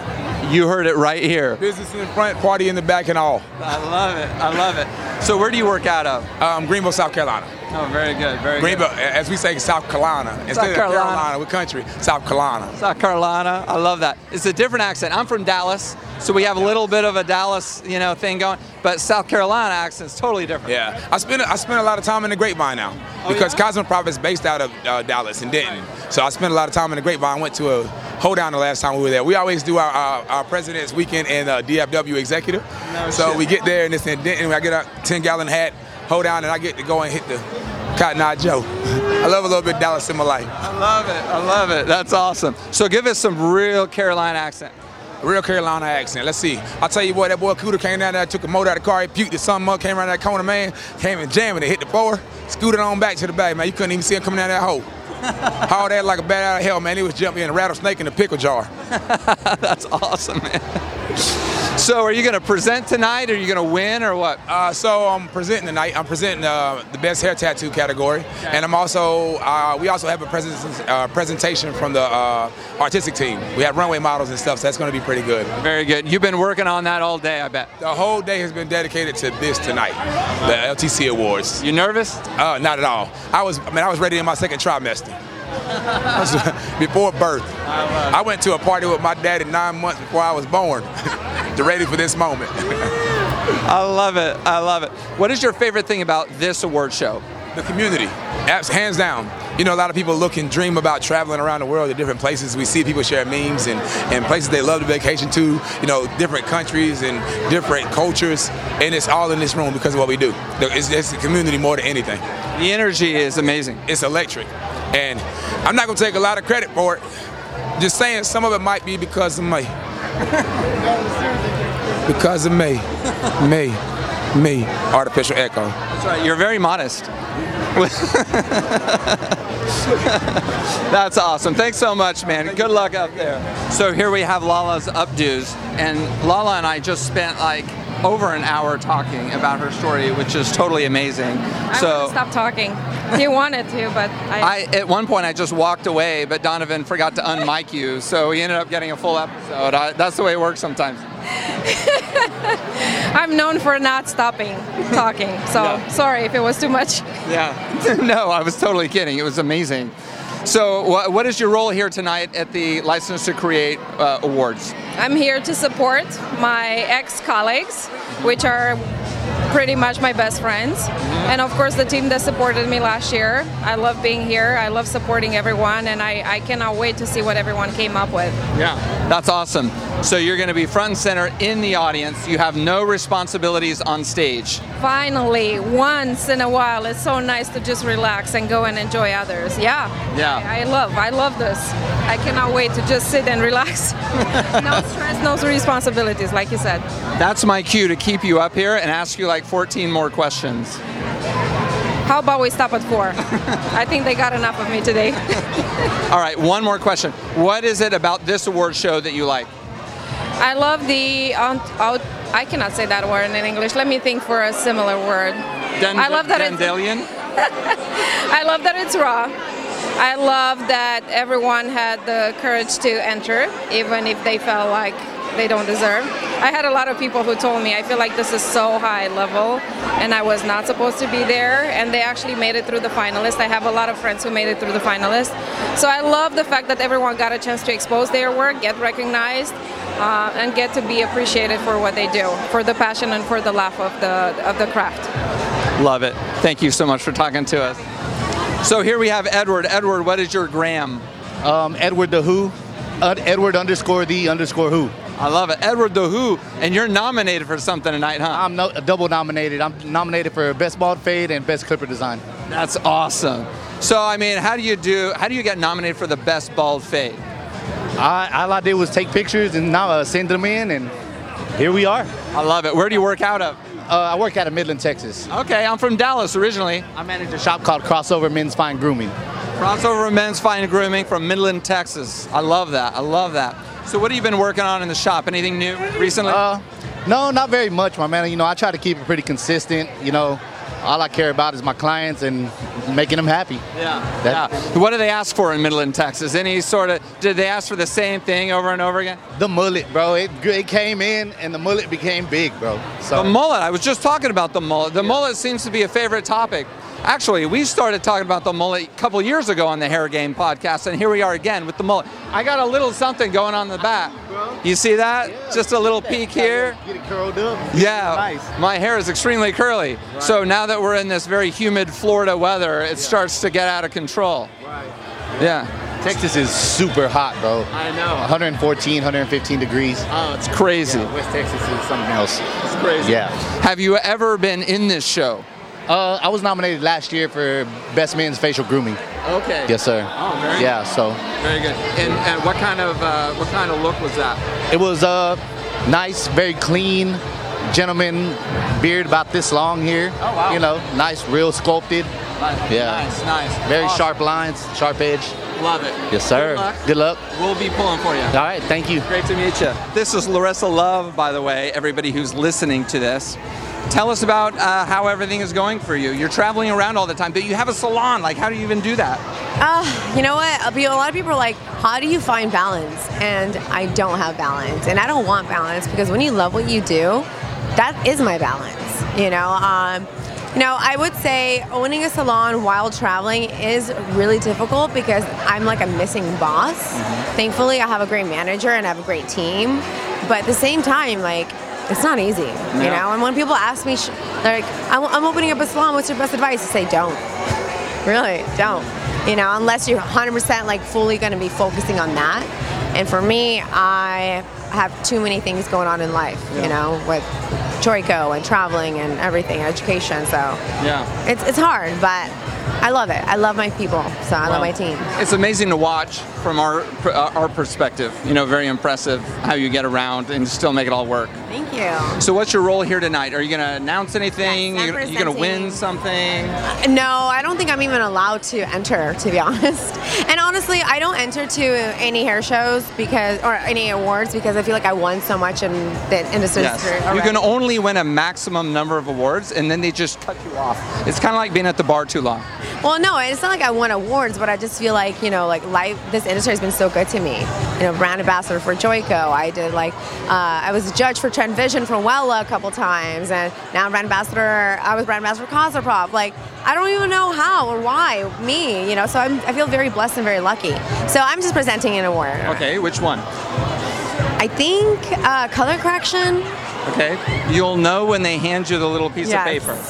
You heard it right here. Business in front, party in the back and all. I love it. So where do you work out of? Greenville, South Carolina. Oh, very good, very Greenville, good. As we say, South Carolina. South Carolina, I love that. It's a different accent. I'm from Dallas, so we have a little bit of a Dallas, thing going. But South Carolina accent's totally different. Yeah, I spend a lot of time in the Grapevine now because Cosmoprof is based out of Dallas and Denton. Right. So I spent a lot of time in the Grapevine. Went to a hold down the last time we were there. We always do our President's Weekend and DFW Executive. We get there and it's in Denton. I get a 10-gallon hat. Hold down and I get to go and hit the Cotton Eye Joe. I love a little bit of Dallas in my life. I love it. That's awesome. So give us some real Carolina accent. Let's see. I'll tell you what, that boy Cooter came down there, took a motor out of the car, he puked at some monk, came around that corner, man, came and jammed it, hit the floor, scooted on back to the back, man. You couldn't even see him coming down that hole. Hauled that like a bat out of hell, man. He was jumping in a rattlesnake in a pickle jar. That's awesome, man. So are you going to present tonight? Are you going to win or what? So I'm presenting tonight. I'm presenting the best hair tattoo category. Okay. And I'm also, we also have a presentation from the artistic team. We have runway models and stuff, so that's going to be pretty good. Very good. You've been working on that all day, I bet. The whole day has been dedicated to this tonight, the LTC Awards. You nervous? Not at all. I was ready in my second trimester. Before birth. I went to a party with my dad at 9 months before I was born. Ready for this moment. I love it. What is your favorite thing about this award show? The community. Hands down. You know, a lot of people look and dream about traveling around the world to different places. We see people share memes and places they love to vacation to, different countries and different cultures. And it's all in this room because of what we do. It's the community more than anything. The energy is amazing. It's electric. And I'm not going to take a lot of credit for it. Just saying some of it might be because of my... Because of me, artificial echo. That's right, you're very modest. That's awesome. Thanks so much, man. Good luck out there. So here we have Lala's Updos, and Lala and I just spent like over an hour talking about her story, which is totally amazing. I stopped talking. You wanted to, but I at one point I just walked away, but Donovan forgot to unmic you, so we ended up getting a full episode. That's the way it works sometimes. I'm known for not stopping talking, so yeah. Sorry if it was too much. Yeah. No, I was totally kidding. It was amazing. So what is your role here tonight at the License to Create Awards? I'm here to support my ex-colleagues, which are pretty much my best friends. Mm-hmm. And of course the team that supported me last year. I love being here. I love supporting everyone, and I cannot wait to see what everyone came up with. Yeah, that's awesome. So you're going to be front and center in the audience. You have no responsibilities on stage. Finally, once in a while, it's so nice to just relax and go and enjoy others. Yeah. Yeah. I love this. I cannot wait to just sit and relax. No stress, no responsibilities, like you said. That's my cue to keep you up here and ask you like 14 more questions. How about we stop at 4? I think they got enough of me today. All right, one more question. What is it about this award show that you like? I love the, I cannot say that word in English. Let me think for a similar word. I love that Dandelion? I love that it's raw. I love that everyone had the courage to enter, even if they felt like they don't deserve. I had a lot of people who told me, I feel like this is so high level and I was not supposed to be there, and they actually made it through the finalists. I have a lot of friends who made it through the finalists. So I love the fact that everyone got a chance to expose their work, get recognized, and get to be appreciated for what they do, for the passion and for the love of the craft. Love it. Thank you so much for talking to us. So here we have Edward. Edward, what is your gram? Edward the Who. Edward underscore the underscore who. I love it. Edward the Who, and you're nominated for something tonight, huh? I'm double nominated. I'm nominated for Best Bald Fade and Best Clipper Design. That's awesome. So, I mean, how do you get nominated for the Best Bald Fade? All I did was take pictures and now send them in, and here we are. I love it. Where do you work out of? I work out of Midland, Texas. Okay, I'm from Dallas originally. I manage a shop called Crossover Men's Fine Grooming. Crossover Men's Fine Grooming from Midland, Texas. I love that. I love that. So what have you been working on in the shop? Anything new recently? No, not very much, my man. You know, I try to keep it pretty consistent. You know, all I care about is my clients and making them happy. Yeah. Yeah. What do they ask for in Midland, Texas? Any sort of, did they ask for the same thing over and over again? The mullet, bro. It came in and the mullet became big, bro. So the mullet, I was just talking about the mullet. The mullet seems to be a favorite topic. Actually, we started talking about the mullet a couple years ago on the Hair Game podcast, and here we are again with the mullet. I got a little something going on in the back. You see that? Yeah, just a little peek here. Get it curled up. Yeah, nice. My hair is extremely curly. Right. So now that we're in this very humid Florida weather, it starts to get out of control. Right. Yeah. Texas is super hot, bro. I know. 114, 115 degrees. Oh, it's crazy. Yeah, West Texas is something else. It's crazy. Yeah. Have you ever been in this show? I was nominated last year for Best Men's Facial Grooming. Okay. Yes, sir. Oh, very good. Yeah, so. Very good. And what kind of look was that? It was nice, very clean, gentleman beard about this long here. Oh, wow. You know, nice, real sculpted. Nice. Yeah. Nice. Very awesome. Sharp lines, sharp edge. Love it. Yes, sir. Good luck. We'll be pulling for you. All right. Thank you. Great to meet you. This is Larissa Love, by the way, everybody who's listening to this. Tell us about how everything is going for you. You're traveling around all the time, but you have a salon. Like, how do you even do that? You know what? A lot of people are like, how do you find balance? And I don't have balance. And I don't want balance, because when you love what you do, that is my balance, you know? I would say owning a salon while traveling is really difficult, because I'm like a missing boss. Mm-hmm. Thankfully, I have a great manager and I have a great team. But at the same time, like, it's not easy, you know? And when people ask me, like, I'm opening up a salon, what's your best advice? I say, don't. Really, don't. You know, unless you're 100% like fully gonna be focusing on that. And for me, I have too many things going on in life, you know, with Troico and traveling and everything, education, so. Yeah. It's hard, but I love it. I love my people, so I love my team. It's amazing to watch from our perspective. You know, very impressive how you get around and still make it all work. Thank you. So what's your role here tonight? Are you going to announce anything? Yes, are you going to win something? No, I don't think I'm even allowed to enter, to be honest. And honestly, I don't enter to any hair shows because or any awards because I feel like I won so much in the industry. Yes. You can only win a maximum number of awards, and then they just cut you off. It's kind of like being at the bar too long. Well, no, it's not like I won awards, but I just feel like, you know, like life, this industry has been so good to me. You know, brand ambassador for Joico. I did like, I was a judge for Trend Vision from Wella a couple times, and now I was brand ambassador for Cosmoprof. Like, I don't even know how or why, me, you know, so I feel very blessed and very lucky. So I'm just presenting an award. Okay, which one? I think color correction. Okay, you'll know when they hand you the little piece of paper.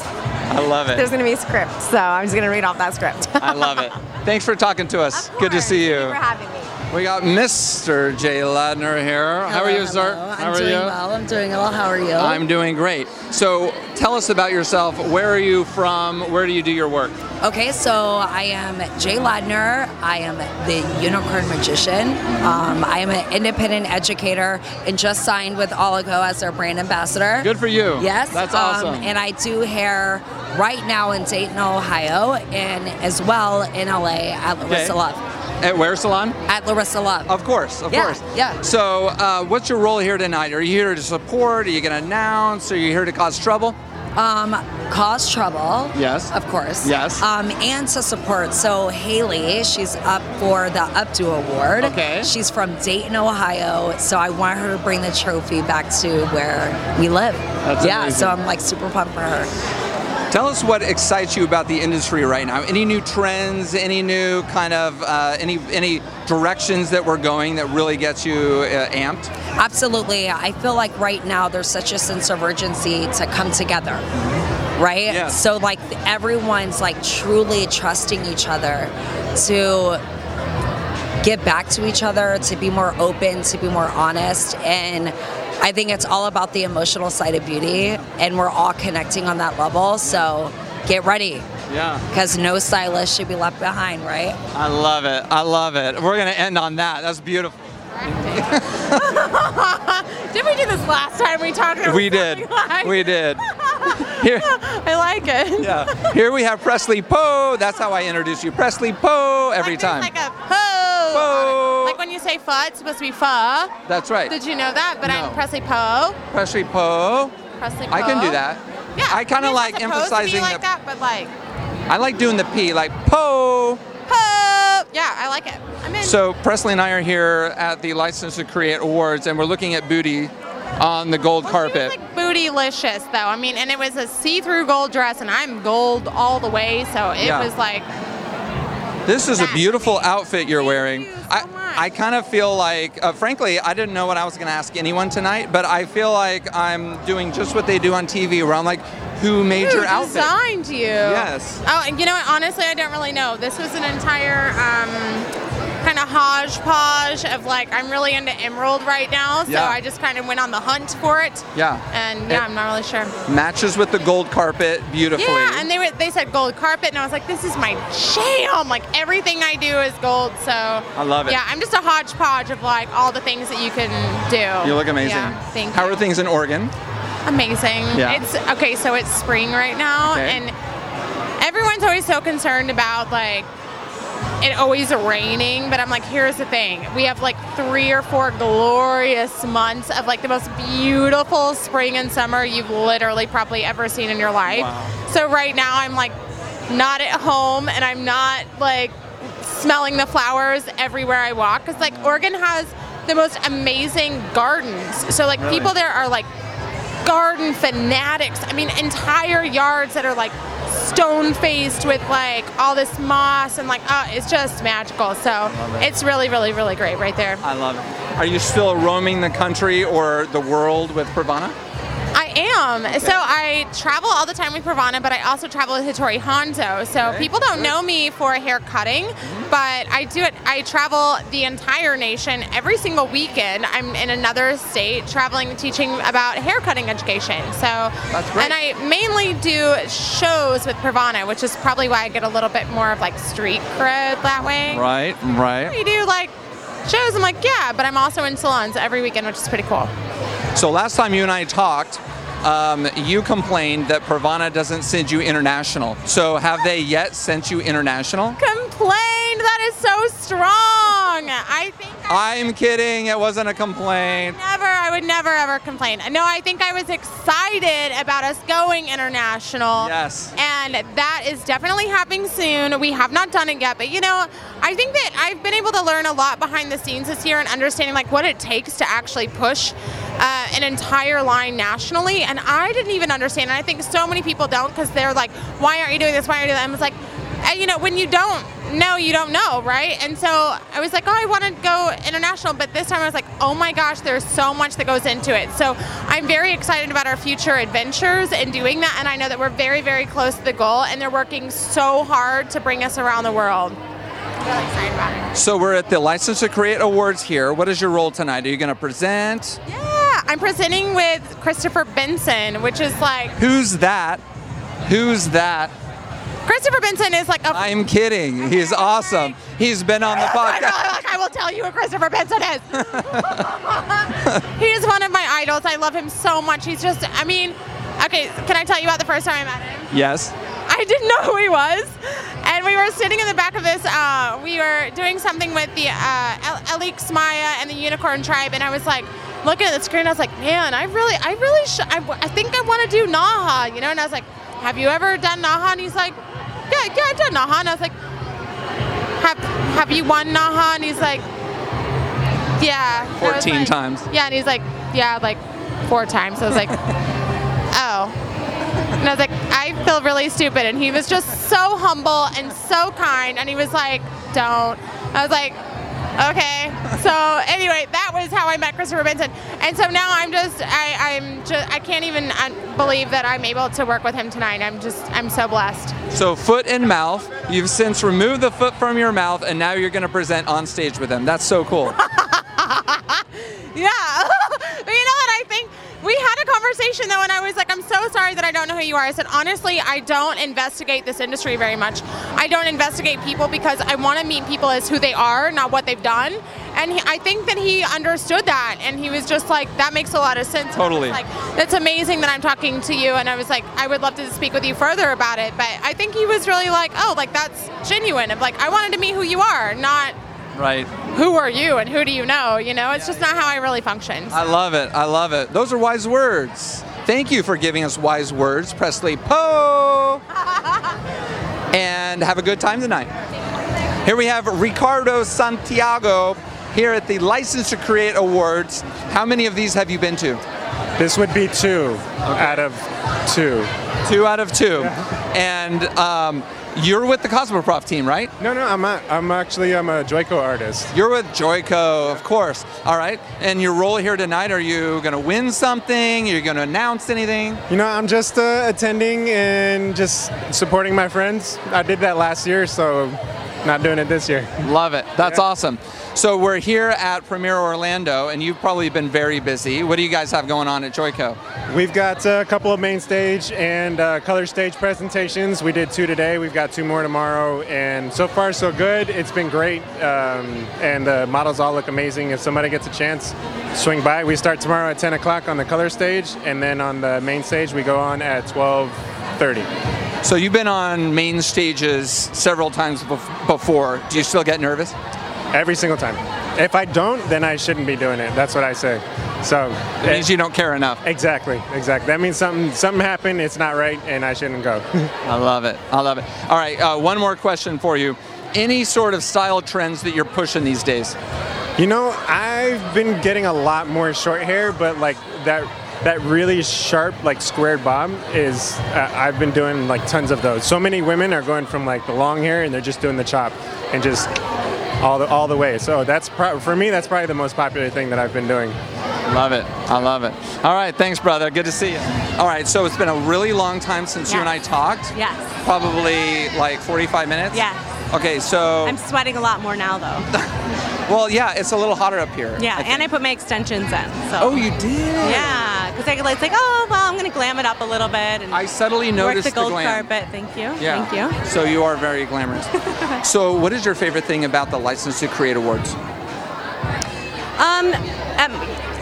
I love it. There's going to be a script, so I'm just going to read off that script. I love it. Thanks for talking to us. Good to see you. Thank you for having me. We got Mr. Jay Ladner here. Hello, how are you, sir? I'm doing well. How are you? I'm doing great. So tell us about yourself. Where are you from? Where do you do your work? Okay, so I am Jay Ladner. I am the Unicorn Magician. I am an independent educator and just signed with Oligo as their brand ambassador. Good for you. Yes. That's awesome. And I do hair right now in Dayton, Ohio, and as well in LA at Larissa Love. At where salon? At Larissa Love. Of course. Yeah. So what's your role here tonight? Are you here to support? Are you going to announce? Are you here to cause trouble? Cause trouble. Yes. Of course. Yes. And to support. So Haley, she's up for the Updo Award. Okay. She's from Dayton, Ohio. So I want her to bring the trophy back to where we live. That's amazing. So I'm like super pumped for her. Tell us what excites you about the industry right now. Any new trends, any new kind of, any directions that we're going that really gets you amped? Absolutely. I feel like right now there's such a sense of urgency to come together, right? Yeah. So like everyone's like truly trusting each other to get back to each other, to be more open, to be more honest. And I think it's all about the emotional side of beauty, and we're all connecting on that level, so get ready. Yeah. Because no stylist should be left behind, right? I love it. We're going to end on that. That's beautiful. Did we do this last time we talked about We did. Here, I like it. Yeah. Here we have Presley Poe. That's how I introduce you. Presley Poe every time. Like a Poe. Like when you say pho, it's supposed to be pho. That's right. Did you know that? But no. I'm Presley Poe. Presley Poe. I can do that. Yeah. I kind of like emphasizing like that, but like. I like doing the P, like Poe. Yeah, I like it. So Presley and I are here at the License to Create Awards, and we're looking at booty on the gold carpet. She was like bootylicious, though. I mean, and it was a see-through gold dress, and I'm gold all the way, so it was like. This is a beautiful outfit you're wearing. Thank you so much. I kind of feel like, frankly, I didn't know what I was going to ask anyone tonight, but I feel like I'm doing just what they do on TV, where I'm like, who made your outfit? Who designed you? Yes. Oh, and you know what? Honestly, I don't really know. This was an entire kind of hodgepodge of like, I'm really into emerald right now, so I just kind of went on the hunt for it. Yeah. And I'm not really sure. Matches with the gold carpet beautifully. Yeah, and they said gold carpet, and I was like, this is my jam. Like everything I do is gold, so. I love it. Yeah, I'm just a hodgepodge of like all the things that you can do. You look amazing. Yeah, thank you. How are things in Oregon? Amazing. Yeah. So it's spring right now, and everyone's always so concerned about like it always raining, but I'm like, here's the thing. We have like 3 or 4 glorious months of like the most beautiful spring and summer you've literally probably ever seen in your life. Wow. So right now I'm like not at home, and I'm not like smelling the flowers everywhere I walk, because like Oregon has the most amazing gardens. So like people there are like garden fanatics. I mean, entire yards that are like stone faced with like all this moss and like it's just magical. So it's really, really, really great right there. I love it. Are you still roaming the country or the world with Pravana? I am. Okay. So I travel all the time with Pravana, but I also travel with Hattori Hanzo. So people don't know me for hair cutting, but I do it. I travel the entire nation every single weekend. I'm in another state traveling and teaching about hair cutting education. So, that's great. And I mainly do shows with Pravana, which is probably why I get a little bit more of like street cred that way. Right, right. We do like shows. I'm like, yeah, but I'm also in salons every weekend, which is pretty cool. So last time you and I talked, you complained that Pravana doesn't send you international. So have they yet sent you international? Complained? That is so strong. I think I'm kidding. It wasn't a complaint. I would never ever complain. No, I think I was excited about us going international. Yes. And that is definitely happening soon. We have not done it yet, but you know, I think that I've been able to learn a lot behind the scenes this year and understanding like what it takes to actually push an entire line nationally. And I didn't even understand. And I think so many people don't because they're like, why aren't you doing this? Why aren't you doing that? And it's like, you know, when you don't know, you don't know, right? And so I was like, oh, I want to go international. But this time I was like, oh my gosh, there's so much that goes into it. So I'm very excited about our future adventures in doing that. And I know that we're very, very close to the goal. And they're working so hard to bring us around the world. I'm really excited about it. So we're at the License to Create Awards here. What is your role tonight? Are you going to present? Yeah, I'm presenting with Christopher Benson, which is like... Who's that? Christopher Benson is like a... I'm kidding. He's awesome. He's been on the podcast. I will tell you who Christopher Benson is. He is one of my idols. I love him so much. He's just, I mean, okay, can I tell you about the first time I met him? Yes. I didn't know who he was. And we were sitting in the back of this, we were doing something with the Elix Maya and the Unicorn Tribe, and I was like, looking at the screen, I was like, man, I think I want to do Naha, you know? And I was like, have you ever done Naha? And he's like, yeah, I've done Naha. And I was like, have you won Naha? And he's like, yeah. 14 like, times. Yeah, and he's like, yeah, like 4 times. So I was like, oh. And I was like, I feel really stupid. And he was just so humble and so kind. And he was like, don't. I was like, okay. So anyway, that was how I met Christopher Benson. And so now I can't even believe that I'm able to work with him tonight. I'm so blessed. So foot and mouth, you've since removed the foot from your mouth and now you're going to present on stage with him. That's so cool. Yeah. But you know what, I think we had a conversation though and I was like, I'm so sorry that I don't know who you are. I said, honestly, I don't investigate this industry very much. I don't investigate people because I want to meet people as who they are, not what they've done. And I think that he understood that and he was just like, that makes a lot of sense. Totally. Like, that's amazing that I'm talking to you. And I was like, I would love to speak with you further about it. But I think he was really like, oh, like that's genuine. Of like, I wanted to meet who you are, not... Right. Who are you and who do you know? You know, it's just not how I really function. So. I love it. Those are wise words. Thank you for giving us wise words, Presley Poe. And have a good time tonight. Here we have Ricardo Santiago here at the License to Create Awards. How many of these have you been to? This would be 2 out of 2. 2 out of 2. Yeah. And... You're with the Cosmoprof team, right? No, I'm not. I'm a Joico artist. You're with Joico, of course. All right. And your role here tonight, are you going to win something? Are you going to announce anything? You know, I'm just attending and just supporting my friends. I did that last year, so not doing it this year. Love it. That's awesome. So we're here at Premiere Orlando, and you've probably been very busy. What do you guys have going on at Joico? We've got a couple of main stage and color stage presentations. We did 2 today. We've got 2 more tomorrow. And so far, so good. It's been great. And the models all look amazing. If somebody gets a chance, swing by. We start tomorrow at 10 o'clock on the color stage. And then on the main stage, we go on at 12:30. So you've been on main stages several times before. Do you still get nervous? Every single time. If I don't, then I shouldn't be doing it. That's what I say. So it means you don't care enough. Exactly. That means something happened. It's not right, and I shouldn't go. I love it. All right, one more question for you. Any sort of style trends that you're pushing these days? You know, I've been getting a lot more short hair, but like that really sharp, like, squared bob is, I've been doing, like, tons of those. So many women are going from, like, the long hair and they're just doing the chop and just all the way. So that's for me, that's probably the most popular thing that I've been doing. Love it. I love it. All right. Thanks, brother. Good to see you. All right. So it's been a really long time since you and I talked. Yes. Probably like 45 minutes. Yeah. Okay. So I'm sweating a lot more now, though. Well, yeah. It's a little hotter up here. Yeah. And I put my extensions in. So. Oh, you did? Yeah. Because I could like, oh, well, I'm going to glam it up a little bit. And I subtly noticed the glam. Carpet. Thank you. Yeah. Thank you. So you are very glamorous. So what is your favorite thing about the License to Create Awards?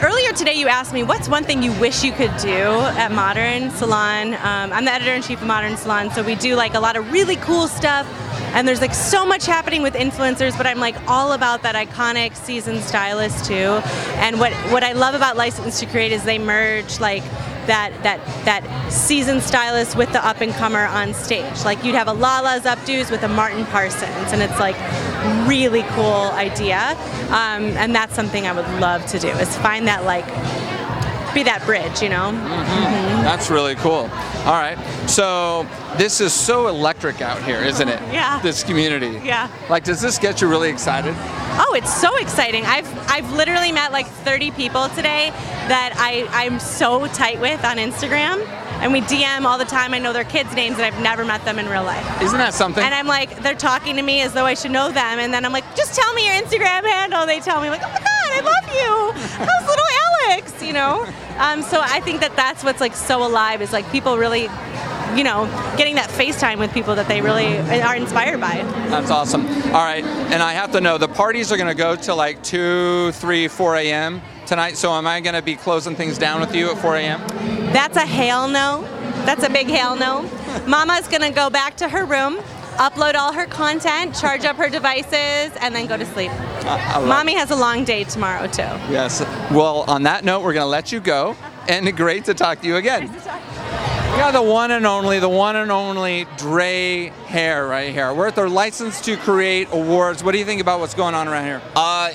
Earlier today you asked me, what's one thing you wish you could do at Modern Salon? I'm the editor-in-chief of Modern Salon, so we do like a lot of really cool stuff, and there's like so much happening with influencers, but I'm like all about that iconic seasoned stylist too. And what I love about License to Create is they merge like that seasoned stylist with the up-and-comer on stage. Like you'd have a Lala's Updos with a Martin Parsons, and it's like really cool idea. And that's something I would love to do, is find that, like, be that bridge, you know? Mm-hmm. That's really cool. All right. So this is so electric out here, isn't it? Yeah. This community. Yeah. Like, does this get you really excited? Oh, it's so exciting. I've literally met like 30 people today that I'm so tight with on Instagram. And we DM all the time. I know their kids' names, and I've never met them in real life. Isn't that something? And I'm like, they're talking to me as though I should know them. And then I'm like, just tell me your Instagram handle. They tell me, like, oh my God, I love you. How's little Alex, you know? So I think that that's what's like so alive, is like people really, you know, getting that FaceTime with people that they really are inspired by. That's awesome. All right. And I have to know, the parties are going to go till like 2, 3, 4 a.m. tonight. So am I going to be closing things down with you at 4 a.m.? That's a hail no. That's a big hail no. Mama's going to go back to her room, upload all her content, charge up her devices, and then go to sleep. Mommy has a long day tomorrow, too. Yes. Well, on that note, we're going to let you go. And great to talk to you again. Nice to talk to you. We got the one and only Dre Hair right here. We're at their License to Create Awards. What do you think about what's going on around here?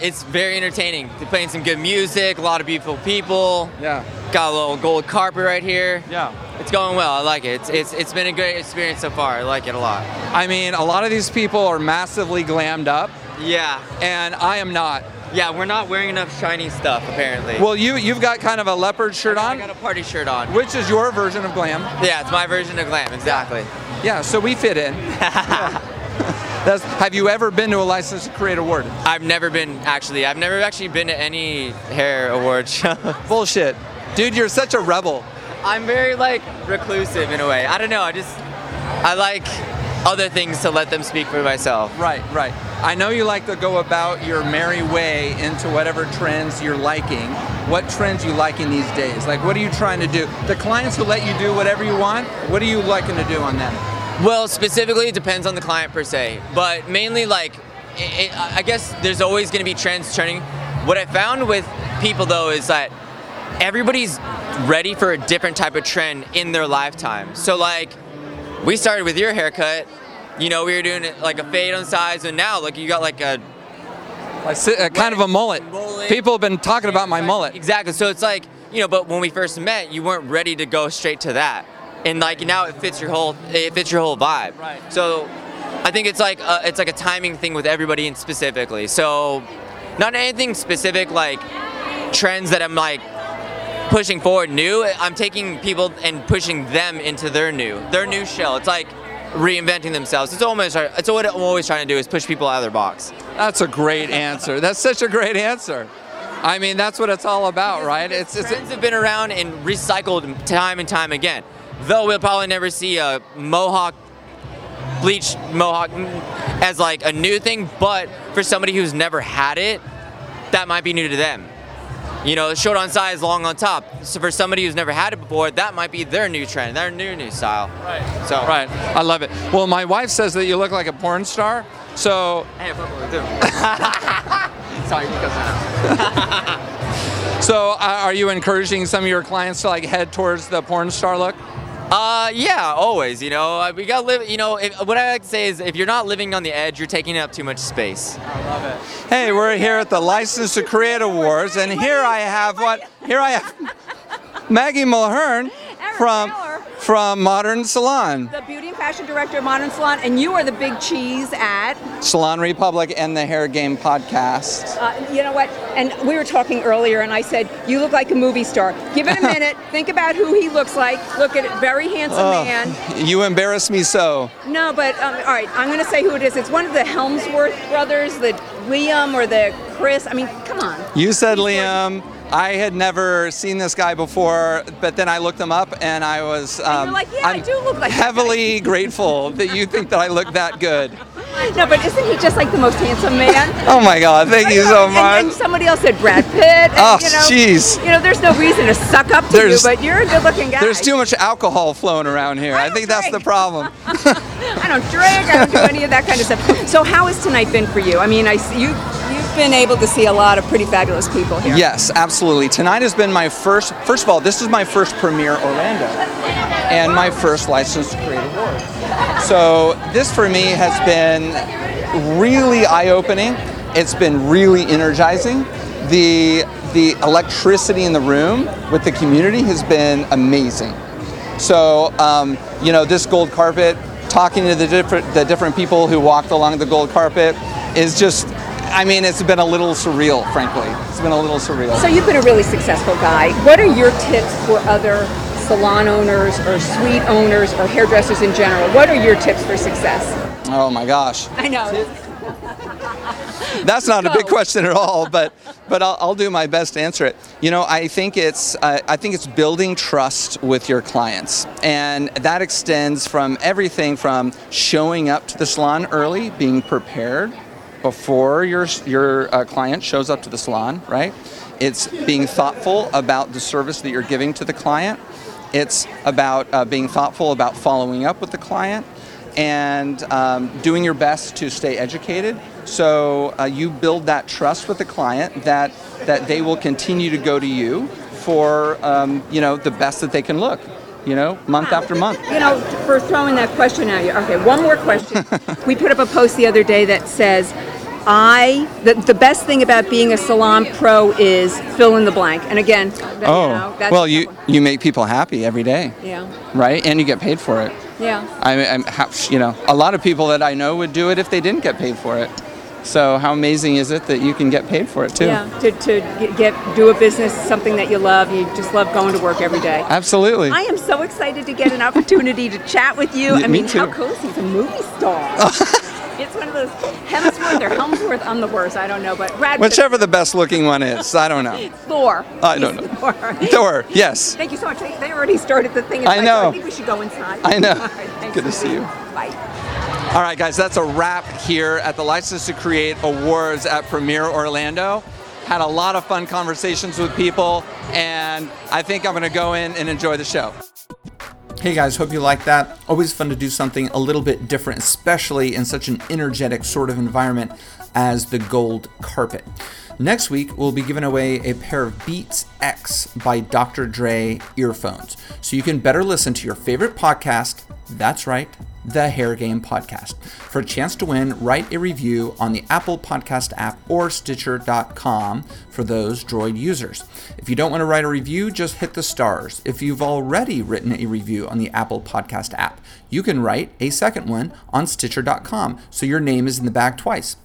It's very entertaining. They're playing some good music, a lot of beautiful people. Yeah. Got a little gold carpet right here. Yeah. It's going well. I like it. It's been a great experience so far. I like it a lot. I mean, a lot of these people are massively glammed up. Yeah. And I am not. Yeah, we're not wearing enough shiny stuff, apparently. Well, you've got kind of a leopard shirt on. I got a party shirt on. Which is your version of glam. Yeah, it's my version of glam, exactly. Yeah, so we fit in. Have you ever been to a License to Create Award? I've never actually been to any hair award show. Bullshit. Dude, you're such a rebel. I'm very, like, reclusive in a way. I don't know, I like other things to let them speak for myself. Right. I know you like to go about your merry way into whatever trends you're liking. What trends you liking these days? Like, what are you trying to do? The clients who let you do whatever you want, what are you liking to do on them? Well, specifically, it depends on the client per se. But mainly, like, I guess there's always going to be trends turning. What I found with people, though, is that everybody's ready for a different type of trend in their lifetime. So, like, we started with your haircut. You know, we were doing like a fade on sides, and now look, you got like a kind of a mullet. People have been talking about my mullet. Exactly. So it's like, you know, but when we first met, you weren't ready to go straight to that, and like now it fits your whole vibe. Right. So I think it's like a timing thing with everybody, and specifically, so not anything specific like trends that I'm like pushing forward new. I'm taking people and pushing them into their new shell. It's like reinventing themselves. It's what I'm always trying to do, is push people out of their box. That's a great answer. That's such a great answer. I mean, that's what it's all about, right? Trends have been around and recycled time and time again. Though we'll probably never see a bleached mohawk as like a new thing, but for somebody who's never had it, that might be new to them. You know, short on sides, long on top. So for somebody who's never had it before, that might be their new trend, their new style. Right. So. Right. I love it. Well, my wife says that you look like a porn star. So. Hey, what do? Sorry, because. So, are you encouraging some of your clients to like head towards the porn star look? Yeah, always. You know, we gotta live. You know, what I like to say is, if you're not living on the edge, you're taking up too much space. I love it. Hey, we're here at the License to Create Awards, and here I have Maggie Mulhern from Modern Salon. The beauty fashion director of Modern Salon, and you are the big cheese at Salon Republic and the Hair Game podcast. You know what? And we were talking earlier, and I said, you look like a movie star. Give it a minute. Think about who he looks like. Look at it. Very handsome man. You embarrass me so. No, but all right. I'm going to say who it is. It's one of the Helmsworth brothers, the Liam or the Chris. I mean, come on. You said Liam. I had never seen this guy before, but then I looked him up and I was and you're like, yeah, I do look like heavily grateful that you think that I look that good. No, but isn't he just like the most handsome man? Oh my God, thank you so much. And somebody else said Brad Pitt. And, oh, jeez. You know, there's no reason to suck up to you, but you're a good looking guy. There's too much alcohol flowing around here. I think that's the problem. I don't drink, I don't do any of that kind of stuff. So how has tonight been for you? I mean, you've been able to see a lot of pretty fabulous people here. Yes, absolutely. Tonight has been my first of all, this is my first Premiere Orlando and my first License to Create Awards. So this for me has been really eye-opening. It's been really energizing. The electricity in the room with the community has been amazing. So, you know, this gold carpet, talking to the different people who walked along the gold carpet is just, I mean, it's been a little surreal, frankly. It's been a little surreal. So you've been a really successful guy. What are your tips for other salon owners or suite owners or hairdressers in general? What are your tips for success? Oh my gosh. I know. That's not a big question at all, but I'll do my best to answer it. You know, I think it's building trust with your clients, and that extends from everything from showing up to the salon early, being prepared before your client shows up to the salon, right? It's being thoughtful about the service that you're giving to the client. It's about being thoughtful about following up with the client, and doing your best to stay educated. So you build that trust with the client that they will continue to go to you for you know, the best that they can look, you know, month after month. You know, for throwing that question at you. Okay, one more question. We put up a post the other day that says, the best thing about being a salon pro is fill in the blank. And again, you make people happy every day. Yeah. Right? And you get paid for it. Yeah. You know, a lot of people that I know would do it if they didn't get paid for it. So how amazing is it that you can get paid for it too? Yeah, to do a business, something that you love. You just love going to work every day. Absolutely. I am so excited to get an opportunity to chat with you. I mean, too. How cool is he? He's a movie star. It's one of those Helmsworth. I'm the worst. I don't know, but Brad. Whichever the best looking one is, I don't know. Thor. I don't know. Thor. Yes. Thank you so much. They already started the thing. I know. I think we should go inside. I know. Right, good to see you. Bye. All right, guys. That's a wrap here at the License to Create Awards at Premiere Orlando. Had a lot of fun conversations with people, and I think I'm going to go in and enjoy the show. Hey guys, hope you like that. Always fun to do something a little bit different, especially in such an energetic sort of environment as the gold carpet. Next week, we'll be giving away a pair of Beats X by Dr. Dre earphones, so you can better listen to your favorite podcast. That's right, The Hair Game podcast. For a chance to win, write a review on the Apple Podcast app or Stitcher.com for those Droid users. If you don't want to write a review, just hit the stars. If you've already written a review on the Apple Podcast app, you can write a second one on Stitcher.com, so your name is in the bag twice.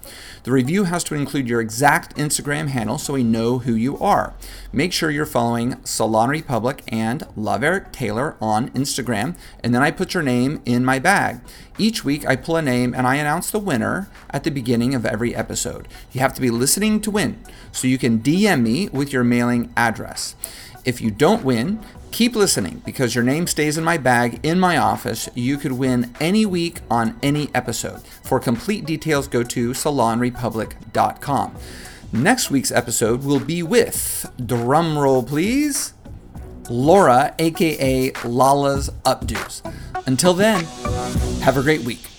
The review has to include your exact Instagram handle so we know who you are. Make sure you're following Salon Republic and Love Eric Taylor on Instagram, and then I put your name in my bag. Each week I pull a name and I announce the winner at the beginning of every episode. You have to be listening to win, so you can DM me with your mailing address. If you don't win, keep listening because your name stays in my bag in my office. You could win any week on any episode. For complete details, go to salonrepublic.com. Next week's episode will be with, drumroll please, Laura, aka Lala's Updos. Until then, have a great week.